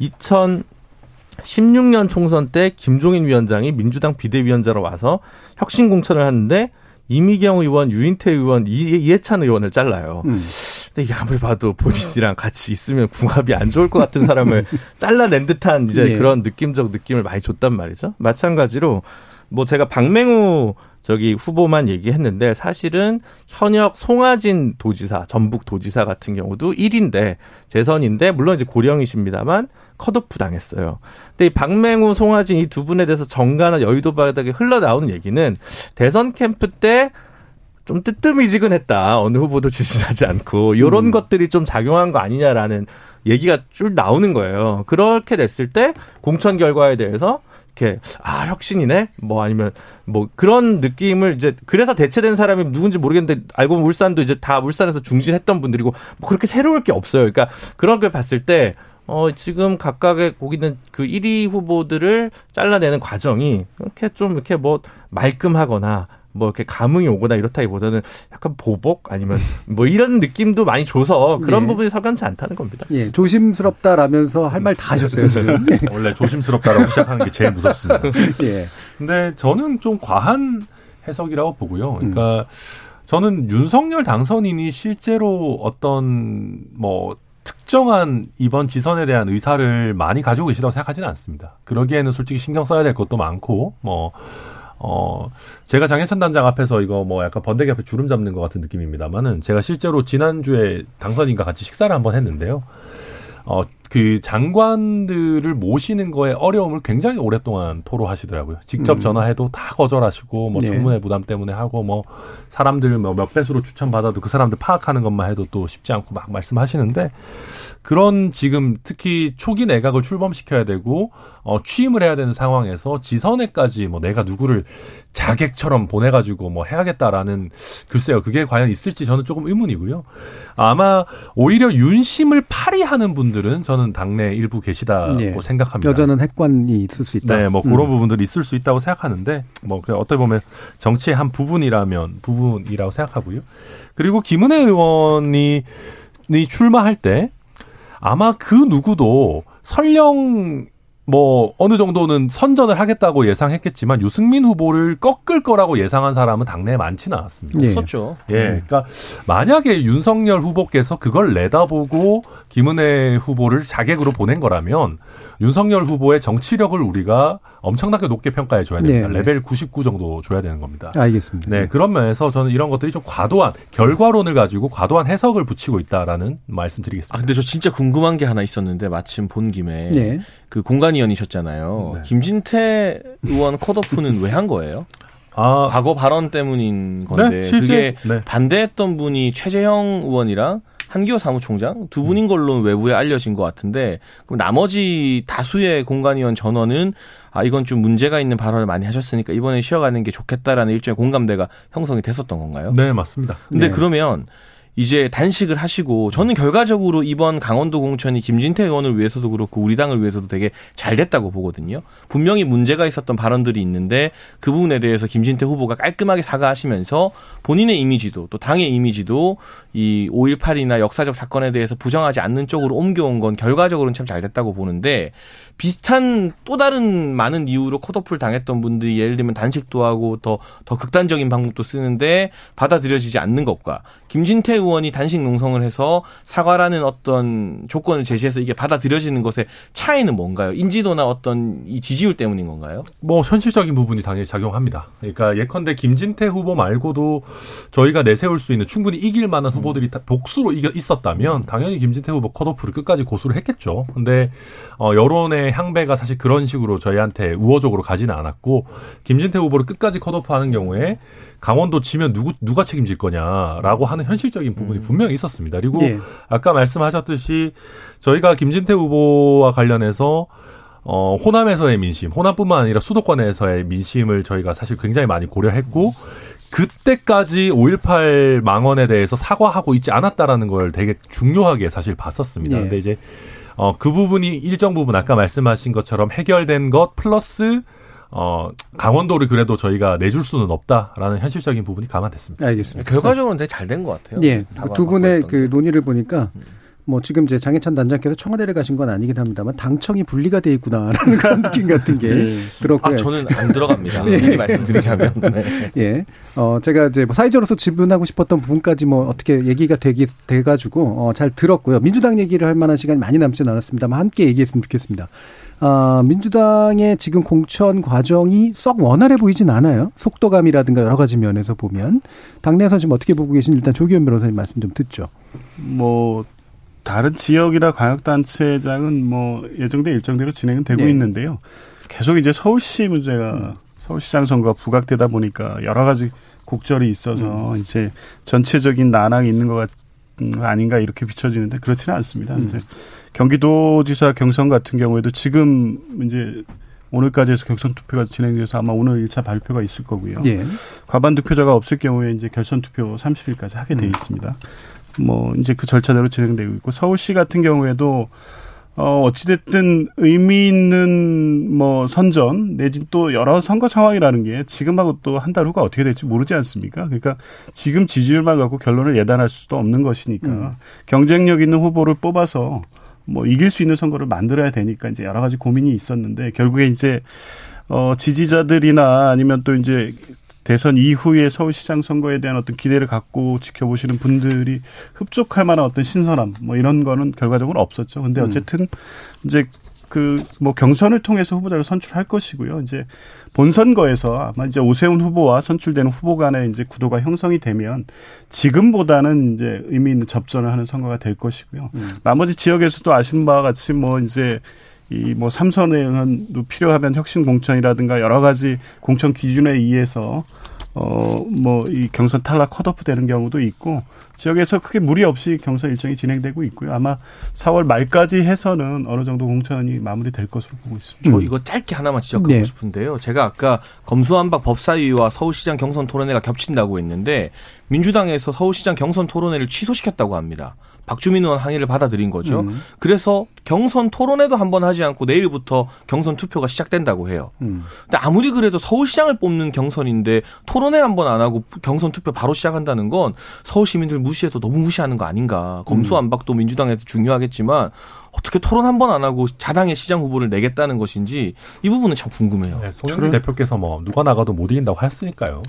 이천십육 년 총선 때 김종인 위원장이 민주당 비대위원장으로 와서 혁신공천을 하는데 이미경 의원, 유인태 의원, 이해찬 의원을 잘라요. 음. 근데 이게 아무리 봐도 본인이랑 같이 있으면 궁합이 안 좋을 것 같은 사람을 잘라낸 듯한 이제 예. 그런 느낌적 느낌을 많이 줬단 말이죠. 마찬가지로 뭐 제가 박맹우 저기 후보만 얘기했는데 사실은 현역 송하진 도지사, 전북 도지사 같은 경우도 일 위인데 재선인데 물론 이제 고령이십니다만 컷오프 당했어요. 근데 이 박맹우, 송하진 이 두 분에 대해서 정가나 여의도 바닥에 흘러나오는 얘기는 대선 캠프 때 좀 뜨뜨미지근했다. 어느 후보도 지지하지 않고 이런 음. 것들이 좀 작용한 거 아니냐라는 얘기가 쭉 나오는 거예요. 그렇게 됐을 때 공천 결과에 대해서 이렇게 아 혁신이네 뭐 아니면 뭐 그런 느낌을 이제 그래서 대체된 사람이 누군지 모르겠는데 알고 보면 울산도 이제 다 울산에서 중진했던 분들이고 뭐 그렇게 새로울 게 없어요. 그러니까 그런 걸 봤을 때 어 지금 각각의 거기는 그 일 위 후보들을 잘라내는 과정이 이렇게 좀 이렇게 뭐 말끔하거나 뭐 이렇게 감흥이 오거나 이렇다기보다는 약간 보복 아니면 뭐 이런 느낌도 많이 줘서 그런 예. 부분이 석연치 않다는 겁니다. 예, 조심스럽다라면서 할 말 다 하셨어요. 저는 원래 조심스럽다라고 시작하는 게 제일 무섭습니다. 예. 근데 저는 좀 과한 해석이라고 보고요. 그러니까 음. 저는 윤석열 당선인이 실제로 어떤 뭐 특정한 이번 지선에 대한 의사를 많이 가지고 계시다고 생각하지는 않습니다. 그러기에는 솔직히 신경 써야 될 것도 많고, 뭐, 어, 제가 장혜찬 단장 앞에서 이거 뭐 약간 번데기 앞에 주름 잡는 것 같은 느낌입니다만은, 제가 실제로 지난주에 당선인과 같이 식사를 한번 했는데요. 어, 그 장관들을 모시는 거에 어려움을 굉장히 오랫동안 토로하시더라고요. 직접 음. 전화해도 다 거절하시고, 뭐, 청문회 네. 부담 때문에 하고, 뭐, 사람들 몇 배수로 추천받아도 그 사람들 파악하는 것만 해도 또 쉽지 않고 막 말씀하시는데, 그런 지금 특히 초기 내각을 출범시켜야 되고, 어, 취임을 해야 되는 상황에서 지선에까지 뭐 내가 누구를 자객처럼 보내가지고 뭐 해야겠다라는, 글쎄요, 그게 과연 있을지 저는 조금 의문이고요. 아마 오히려 윤심을 파리하는 분들은 저는 당내 일부 계시다고 네. 생각합니다. 여전한 핵관이 있을 수 있다. 네, 뭐 그런 음. 부분들이 있을 수 있다고 생각하는데, 뭐 어떻게 보면 정치의 한 부분이라면 부분이라고 생각하고요. 그리고 김은혜 의원이 출마할 때 아마 그 누구도 설령 뭐 어느 정도는 선전을 하겠다고 예상했겠지만 유승민 후보를 꺾을 거라고 예상한 사람은 당내에 많지는 않았습니다. 네. 없었죠. 예, 그러니까 만약에 윤석열 후보께서 그걸 내다보고 김은혜 후보를 자객으로 보낸 거라면 윤석열 후보의 정치력을 우리가 엄청나게 높게 평가해 줘야 됩니다. 네. 레벨 구십구 정도 줘야 되는 겁니다. 알겠습니다. 네, 그런 면에서 저는 이런 것들이 좀 과도한 결과론을 가지고 과도한 해석을 붙이고 있다라는 말씀드리겠습니다. 아, 근데 저 진짜 궁금한 게 하나 있었는데 마침 본 김에 네. 그 공관위원이셨잖아요. 네. 김진태 의원 컷오프는 왜 한 거예요? 아, 과거 발언 때문인 건데 네, 실제, 그게 네. 반대했던 분이 최재형 의원이랑 한기호 사무총장 두 분인 걸로 외부에 알려진 것 같은데 그럼 나머지 다수의 공관위원 전원은 아 이건 좀 문제가 있는 발언을 많이 하셨으니까 이번에 쉬어가는 게 좋겠다라는 일종의 공감대가 형성이 됐었던 건가요? 네, 맞습니다. 근데 네. 그러면 이제 단식을 하시고 저는 결과적으로 이번 강원도 공천이 김진태 의원을 위해서도 그렇고 우리 당을 위해서도 되게 잘 됐다고 보거든요. 분명히 문제가 있었던 발언들이 있는데 그 부분에 대해서 김진태 후보가 깔끔하게 사과하시면서 본인의 이미지도 또 당의 이미지도 이 오일팔이나 역사적 사건에 대해서 부정하지 않는 쪽으로 옮겨온 건 결과적으로는 참 잘 됐다고 보는데 비슷한 또 다른 많은 이유로 컷오프를 당했던 분들이 예를 들면 단식도 하고 더, 더 극단적인 방법도 쓰는데 받아들여지지 않는 것과 김진태 의원이 단식 농성을 해서 사과라는 어떤 조건을 제시해서 이게 받아들여지는 것의 차이는 뭔가요? 인지도나 어떤 이 지지율 때문인 건가요? 뭐 현실적인 부분이 당연히 작용합니다. 그러니까 예컨대 김진태 후보 말고도 저희가 내세울 수 있는 충분히 이길 만한 후보들이 음. 복수로 있었다면 당연히 김진태 후보 컷오프를 끝까지 고수를 했겠죠. 근데 어, 여론의 향배가 사실 그런 식으로 저희한테 우호적으로 가지는 않았고 김진태 후보를 끝까지 컷오프하는 경우에 강원도 지면 누구, 누가 책임질 거냐라고 하는 현실적인 부분이 분명히 있었습니다. 그리고 예. 아까 말씀하셨듯이 저희가 김진태 후보와 관련해서 어, 호남에서의 민심, 호남뿐만 아니라 수도권에서의 민심을 저희가 사실 굉장히 많이 고려했고 그때까지 오일팔 망언에 대해서 사과하고 있지 않았다라는 걸 되게 중요하게 사실 봤었습니다. 그런데 예. 이제 어, 그 부분이 일정 부분 아까 말씀하신 것처럼 해결된 것 플러스 어, 강원도를 그래도 저희가 내줄 수는 없다라는 현실적인 부분이 감안됐습니다. 알겠습니다. 결과적으로는 되게 잘 된 것 같아요. 예. 두 분의 그 논의를 보니까 뭐 지금 이제 장혜찬 단장께서 청와대를 가신 건 아니긴 합니다만 당청이 분리가 돼 있구나라는 그런 느낌 같은 게 네. 들었고요. 아, 저는 안 들어갑니다. 예. 미리 말씀드리자면. 네. 예. 어, 제가 이제 뭐 사회적으로서 질문하고 싶었던 부분까지 뭐 어떻게 얘기가 되기 돼가지고 어, 잘 들었고요. 민주당 얘기를 할 만한 시간이 많이 남진 않았습니다만 함께 얘기했으면 좋겠습니다. 아, 민주당의 지금 공천 과정이 썩 원활해 보이진 않아요. 속도감이라든가 여러 가지 면에서 보면. 당내에서 지금 어떻게 보고 계신지 일단 조기현 변호사님 말씀 좀 듣죠. 뭐, 다른 지역이나 광역단체장은 뭐, 예정된 일정대로 진행은 되고 네. 있는데요. 계속 이제 서울시 문제가 음. 서울시장 선거가 부각되다 보니까 여러 가지 곡절이 있어서 음. 이제 전체적인 난항이 있는 것 같은 거 아닌가 이렇게 비춰지는데 그렇지는 않습니다. 음. 이제 경기도지사 경선 같은 경우에도 지금 이제 오늘까지 해서 경선 투표가 진행돼서 아마 오늘 일 차 발표가 있을 거고요. 예. 과반 득표자가 없을 경우에 이제 결선 투표 삼십 일까지 하게 돼 있습니다. 음. 뭐 이제 그 절차대로 진행되고 있고 서울시 같은 경우에도 어 어찌됐든 의미 있는 뭐 선전 내지 또 여러 선거 상황이라는 게 지금하고 또 한 달 후가 어떻게 될지 모르지 않습니까? 그러니까 지금 지지율만 갖고 결론을 예단할 수도 없는 것이니까 음. 경쟁력 있는 후보를 뽑아서 뭐 이길 수 있는 선거를 만들어야 되니까 이제 여러 가지 고민이 있었는데 결국에 이제 어 지지자들이나 아니면 또 이제 대선 이후의 서울시장 선거에 대한 어떤 기대를 갖고 지켜보시는 분들이 흡족할 만한 어떤 신선함 뭐 이런 거는 결과적으로 없었죠. 근데 어쨌든 음. 이제 그 뭐 경선을 통해서 후보자를 선출할 것이고요. 이제 본선거에서 아마 이제 오세훈 후보와 선출되는 후보 간의 이제 구도가 형성이 되면 지금보다는 이제 의미 있는 접전을 하는 선거가 될 것이고요. 음. 나머지 지역에서도 아시는 바와 같이 뭐 이제 이 뭐 삼선의 의원도 필요하면 혁신 공천이라든가 여러 가지 공천 기준에 의해서 어 뭐 이 경선 탈락 컷오프 되는 경우도 있고 지역에서 크게 무리 없이 경선 일정이 진행되고 있고요. 아마 사월 말까지 해서는 어느 정도 공천이 마무리될 것으로 보고 있습니다. 저 이거 짧게 하나만 지적하고 네. 싶은데요. 제가 아까 검수완박 법사위와 서울시장 경선 토론회가 겹친다고 했는데 민주당에서 서울시장 경선 토론회를 취소시켰다고 합니다. 박주민 의원 항의를 받아들인 거죠. 음. 그래서 경선 토론회도 한번 하지 않고 내일부터 경선 투표가 시작된다고 해요. 음. 근데 아무리 그래도 서울시장을 뽑는 경선인데 토론회 한번 안 하고 경선 투표 바로 시작한다는 건 서울 시민들 무시해도 너무 무시하는 거 아닌가. 검수완박도 민주당에서 중요하겠지만 어떻게 토론 한번 안 하고 자당의 시장 후보를 내겠다는 것인지 이 부분은 참 궁금해요. 네, 송영길 대표께서 뭐 누가 나가도 못 이긴다고 했으니까요.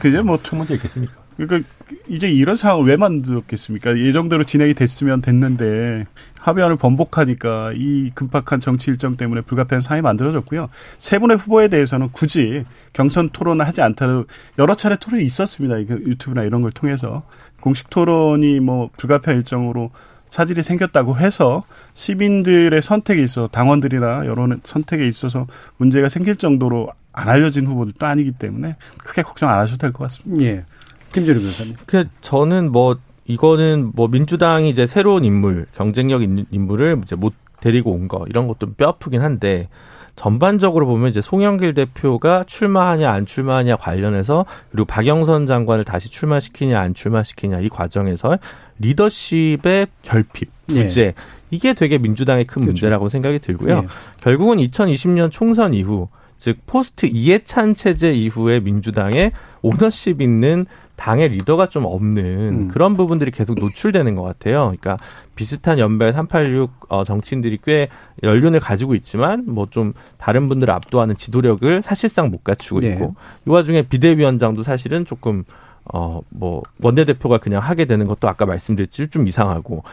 그게 뭐 큰 문제 있겠습니까? 그러니까 이제 이런 상황을 왜 만들었겠습니까? 이 정도로 진행이 됐으면 됐는데 합의안을 번복하니까 이 급박한 정치 일정 때문에 불가피한 상황이 만들어졌고요. 세 분의 후보에 대해서는 굳이 경선 토론을 하지 않더라도 여러 차례 토론이 있었습니다. 유튜브나 이런 걸 통해서 공식 토론이 뭐 불가피한 일정으로 차질이 생겼다고 해서 시민들의 선택에 있어서 당원들이나 여론의 선택에 있어서 문제가 생길 정도로 안 알려진 후보들도 아니기 때문에 크게 걱정 안 하셔도 될 것 같습니다. 예. 김준우 변호사님. 그 저는 뭐 이거는 뭐 민주당이 이제 새로운 인물, 경쟁력 있는 인물을 이제 못 데리고 온 거 이런 것도 뼈 아프긴 한데 전반적으로 보면 이제 송영길 대표가 출마하냐 안 출마하냐 관련해서 그리고 박영선 장관을 다시 출마시키냐 안 출마시키냐 이 과정에서 리더십의 결핍, 부재 네. 이게 되게 민주당의 큰 그렇죠. 문제라고 생각이 들고요. 네. 결국은 이천이십 년 총선 이후 즉 포스트 이해찬 체제 이후에 민주당의 오너십 있는 당의 리더가 좀 없는 음. 그런 부분들이 계속 노출되는 것 같아요. 그러니까 비슷한 연배 삼팔육 어, 정치인들이 꽤 연륜을 가지고 있지만 뭐 좀 다른 분들을 압도하는 지도력을 사실상 못 갖추고 네. 있고 이 와중에 비대위원장도 사실은 조금 어, 뭐 원내대표가 그냥 하게 되는 것도 아까 말씀드렸지 좀 이상하고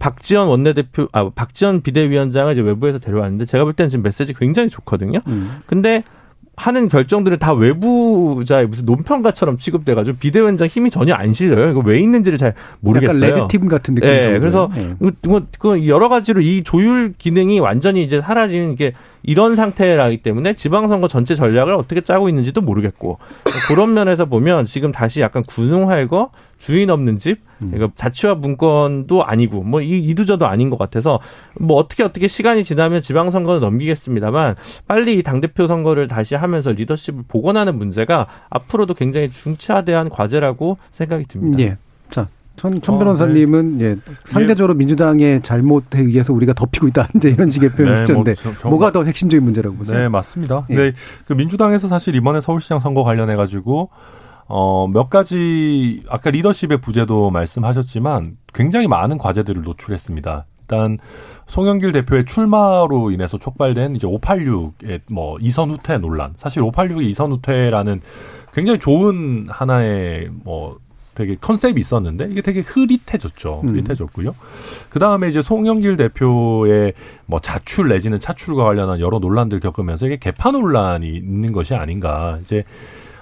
박지원 원내대표 아 박지원 비대위원장을 이제 외부에서 데려왔는데 제가 볼 때는 지금 메시지 굉장히 좋거든요. 음. 근데 하는 결정들을 다 외부자의 무슨 논평가처럼 취급돼가지고 비대위원장 힘이 전혀 안 실려요. 이거 왜 있는지를 잘 모르겠어요. 약간 레드팀 같은 느낌. 네, 정도예요. 그래서 네. 그 여러 가지로 이 조율 기능이 완전히 이제 사라지는 게 이런 상태라기 때문에 지방선거 전체 전략을 어떻게 짜고 있는지도 모르겠고 그런 면에서 보면 지금 다시 약간 군웅할거 주인 없는 집, 그러니까 자치와 문건도 아니고 뭐 이, 이두저도 아닌 것 같아서 뭐 어떻게 어떻게 시간이 지나면 지방선거는 넘기겠습니다만 빨리 이 당대표 선거를 다시 하면서 리더십을 복원하는 문제가 앞으로도 굉장히 중차대한 과제라고 생각이 듭니다. 예. 자, 천, 천 변호사님은 어, 네. 예, 상대적으로 네. 민주당의 잘못에 의해서 우리가 덮이고 있다 이제 이런 식의 표현을 네, 쓰셨는데 뭐, 저, 저, 뭐가 더 핵심적인 문제라고 보세요? 네, 맞습니다. 예. 네, 그 민주당에서 사실 이번에 서울시장 선거 관련해 가지고 어, 몇 가지, 아까 리더십의 부재도 말씀하셨지만 굉장히 많은 과제들을 노출했습니다. 일단, 송영길 대표의 출마로 인해서 촉발된 이제 오팔육의 뭐, 이선 후퇴 논란. 사실 오팔육의 이선 후퇴라는 굉장히 좋은 하나의 뭐, 되게 컨셉이 있었는데 이게 되게 흐릿해졌죠. 흐릿해졌고요. 음. 그 다음에 이제 송영길 대표의 뭐 자출 내지는 차출과 관련한 여러 논란들 겪으면서 이게 개파 논란이 있는 것이 아닌가. 이제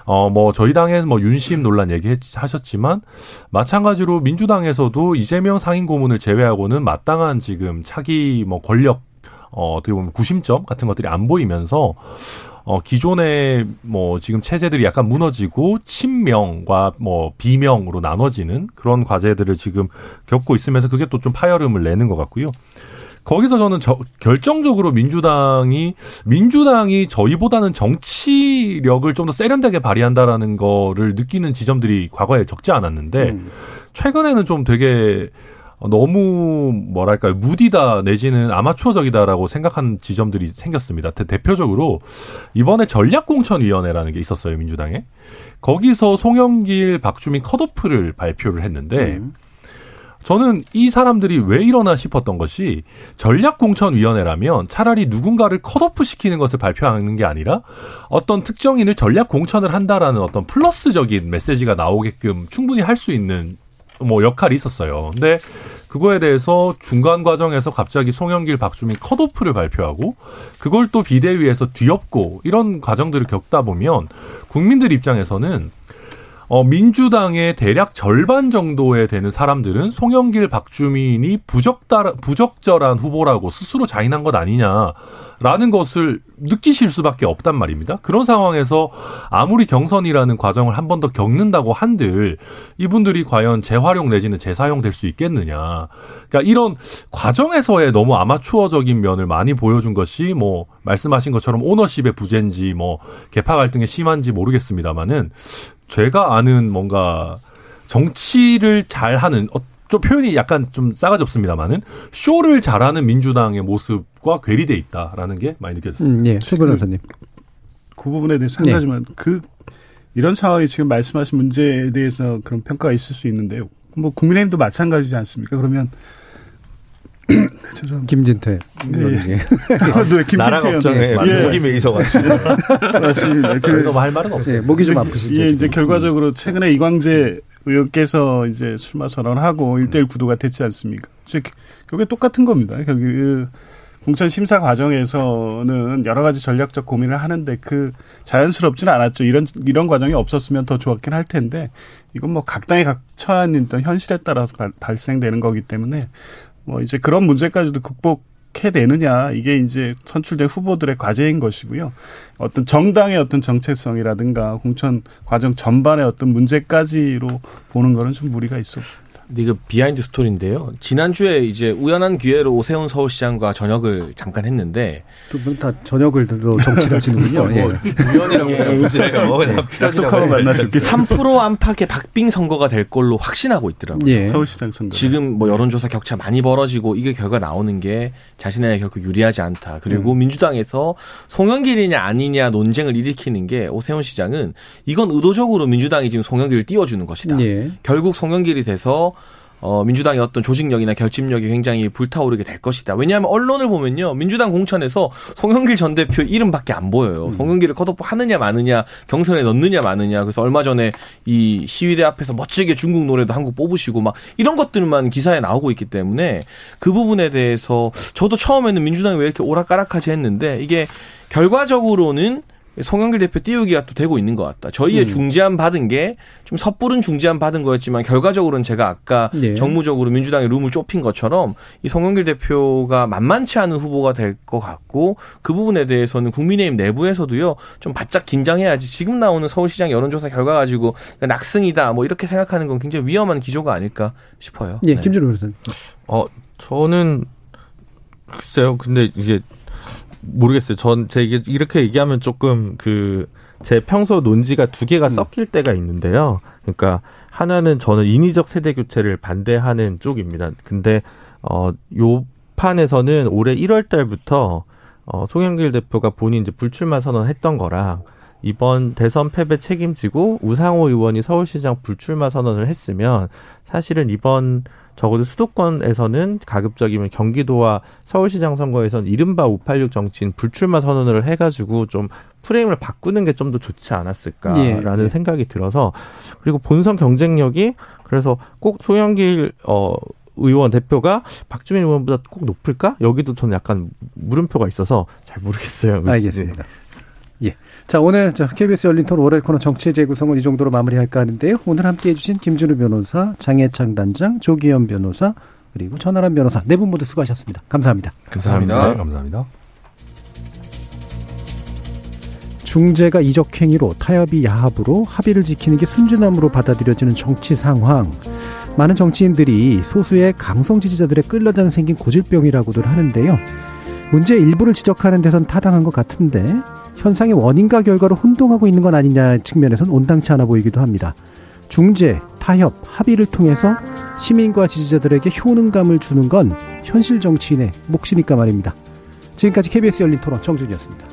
어, 뭐, 저희 당에는 뭐, 윤심 논란 얘기하셨지만, 마찬가지로 민주당에서도 이재명 상임 고문을 제외하고는 마땅한 지금 차기 뭐, 권력, 어, 어떻게 보면 구심점 같은 것들이 안 보이면서, 어, 기존의 뭐, 지금 체제들이 약간 무너지고, 친명과 뭐, 비명으로 나눠지는 그런 과제들을 지금 겪고 있으면서 그게 또 좀 파열음을 내는 것 같고요. 거기서 저는 저, 결정적으로 민주당이 민주당이 저희보다는 정치력을 좀 더 세련되게 발휘한다라는 거를 느끼는 지점들이 과거에 적지 않았는데 음. 최근에는 좀 되게 너무 뭐랄까요 무디다 내지는 아마추어적이다라고 생각한 지점들이 생겼습니다. 대, 대표적으로 이번에 전략공천위원회라는 게 있었어요 민주당에. 거기서 송영길, 박주민 컷오프를 발표를 했는데 음. 저는 이 사람들이 왜 이러나 싶었던 것이 전략공천위원회라면 차라리 누군가를 컷오프시키는 것을 발표하는 게 아니라 어떤 특정인을 전략공천을 한다라는 어떤 플러스적인 메시지가 나오게끔 충분히 할 수 있는 뭐 역할이 있었어요. 근데 그거에 대해서 중간 과정에서 갑자기 송영길, 박주민 컷오프를 발표하고 그걸 또 비대위에서 뒤엎고 이런 과정들을 겪다 보면 국민들 입장에서는 어, 민주당의 대략 절반 정도에 되는 사람들은 송영길, 박주민이 부적다, 부적절한 후보라고 스스로 자인한 것 아니냐라는 것을 느끼실 수밖에 없단 말입니다. 그런 상황에서 아무리 경선이라는 과정을 한 번 더 겪는다고 한들 이분들이 과연 재활용 내지는 재사용될 수 있겠느냐. 그러니까 이런 과정에서의 너무 아마추어적인 면을 많이 보여준 것이 뭐 말씀하신 것처럼 오너십의 부재인지 뭐 계파 갈등이 심한지 모르겠습니다만은 제가 아는 뭔가 정치를 잘하는 좀 표현이 약간 좀 싸가지 없습니다만은 쇼를 잘하는 민주당의 모습과 괴리돼 있다라는 게 많이 느껴졌습니다. 음, 예, 최 변호사님. 그, 그 부분에 대해서 한 네. 가지만 그 이런 상황이 지금 말씀하신 문제에 대해서 그런 평가가 있을 수 있는데요. 뭐 국민의힘도 마찬가지지 않습니까? 그러면 김진태. 네. 네. 아, 네. 나라 걱정에 예. 목이 메이셔가지고. 맞습니다. 그래서 할 말은 없어요. 예. 목이 좀 아프시죠. 예. 이제 결과적으로 최근에 이광재 의원께서 이제 출마 선언하고 일대일 음. 구도가 됐지 않습니까? 즉 그게 똑같은 겁니다. 그 공천 심사 과정에서는 여러 가지 전략적 고민을 하는데 그 자연스럽지는 않았죠. 이런 이런 과정이 없었으면 더 좋았긴 할 텐데 이건 뭐 각 당이 각 처한 일단 현실에 따라서 바, 발생되는 거기 때문에. 뭐 이제 그런 문제까지도 극복해내느냐 이게 이제 선출된 후보들의 과제인 것이고요. 어떤 정당의 어떤 정체성이라든가 공천 과정 전반의 어떤 문제까지로 보는 거는 좀 무리가 있었습니다. 근데 이거 비하인드 스토리인데요. 지난주에 이제 우연한 기회로 오세훈 서울시장과 저녁을 잠깐 했는데 두 분 다 저녁을 들어 정치를 하시는군요. 뭐, 예. 우연이라고 해요. 예. 약속하고 만나셨기 삼 퍼센트 안팎의 박빙 선거가 될 걸로 확신하고 있더라고요. 예. 서울시장 선거. 지금 뭐 여론조사 격차 많이 벌어지고 이게 결과 나오는 게 자신에게 결코 유리하지 않다. 그리고 음. 민주당에서 송영길이냐 아니냐 논쟁을 일으키는 게 오세훈 시장은 이건 의도적으로 민주당이 지금 송영길을 띄워주는 것이다. 예. 결국 송영길이 돼서 어, 민주당의 어떤 조직력이나 결집력이 굉장히 불타오르게 될 것이다. 왜냐하면 언론을 보면요. 민주당 공천에서 송영길 전 대표 이름밖에 안 보여요. 음. 송영길을 컷오프 하느냐 마느냐, 경선에 넣느냐 마느냐. 그래서 얼마 전에 이 시위대 앞에서 멋지게 중국 노래도 한국 뽑으시고 막 이런 것들만 기사에 나오고 있기 때문에 그 부분에 대해서 저도 처음에는 민주당이 왜 이렇게 오락가락하지 했는데 이게 결과적으로는 송영길 대표 띄우기가 또 되고 있는 것 같다. 저희의 음. 중재안 받은 게 좀 섣부른 중재안 받은 거였지만 결과적으로는 제가 아까 네. 정무적으로 민주당의 룸을 좁힌 것처럼 이 송영길 대표가 만만치 않은 후보가 될 것 같고 그 부분에 대해서는 국민의힘 내부에서도요 좀 바짝 긴장해야지 지금 나오는 서울시장 여론조사 결과 가지고 낙승이다 뭐 이렇게 생각하는 건 굉장히 위험한 기조가 아닐까 싶어요. 예, 네. 김준우 변호사님. 어, 저는 글쎄요. 근데 이게 모르겠어요. 전 제 이게 이렇게 얘기하면 조금 그 제 평소 논지가 두 개가 섞일 때가 있는데요. 그러니까 하나는 저는 인위적 세대 교체를 반대하는 쪽입니다. 근데 어 요 판에서는 올해 일월 달부터 어 송영길 대표가 본인 이제 불출마 선언했던 거랑 이번 대선 패배 책임지고 우상호 의원이 서울시장 불출마 선언을 했으면 사실은 이번 적어도 수도권에서는 가급적이면 경기도와 서울시장 선거에서는 이른바 오팔육 정치인 불출마 선언을 해가지고 좀 프레임을 바꾸는 게 좀 더 좋지 않았을까라는 예. 생각이 들어서 그리고 본선 경쟁력이 그래서 꼭 송영길 어, 의원 대표가 박주민 의원보다 꼭 높을까? 여기도 저는 약간 물음표가 있어서 잘 모르겠어요. 알겠습니다. 예. 자, 오늘 케이비에스 열린토론 월요일 코너 정치 재구성을 이 정도로 마무리할까 하는데요. 오늘 함께해 주신 김준우 변호사, 장혜창 단장, 조기현 변호사, 그리고 천하람 변호사 네 분 모두 수고하셨습니다. 감사합니다. 감사합니다. 감사합니다. 감사합니다. 중재가 이적행위로 타협이 야합으로 합의를 지키는 게 순진함으로 받아들여지는 정치 상황. 많은 정치인들이 소수의 강성 지지자들의 끌려다니 생긴 고질병이라고들 하는데요. 문제의 일부를 지적하는 데선 타당한 것 같은데 현상의 원인과 결과로 혼동하고 있는 건 아니냐 측면에서는 온당치 않아 보이기도 합니다. 중재, 타협, 합의를 통해서 시민과 지지자들에게 효능감을 주는 건 현실 정치인의 몫이니까 말입니다. 지금까지 케이비에스 열린 토론 정준이었습니다.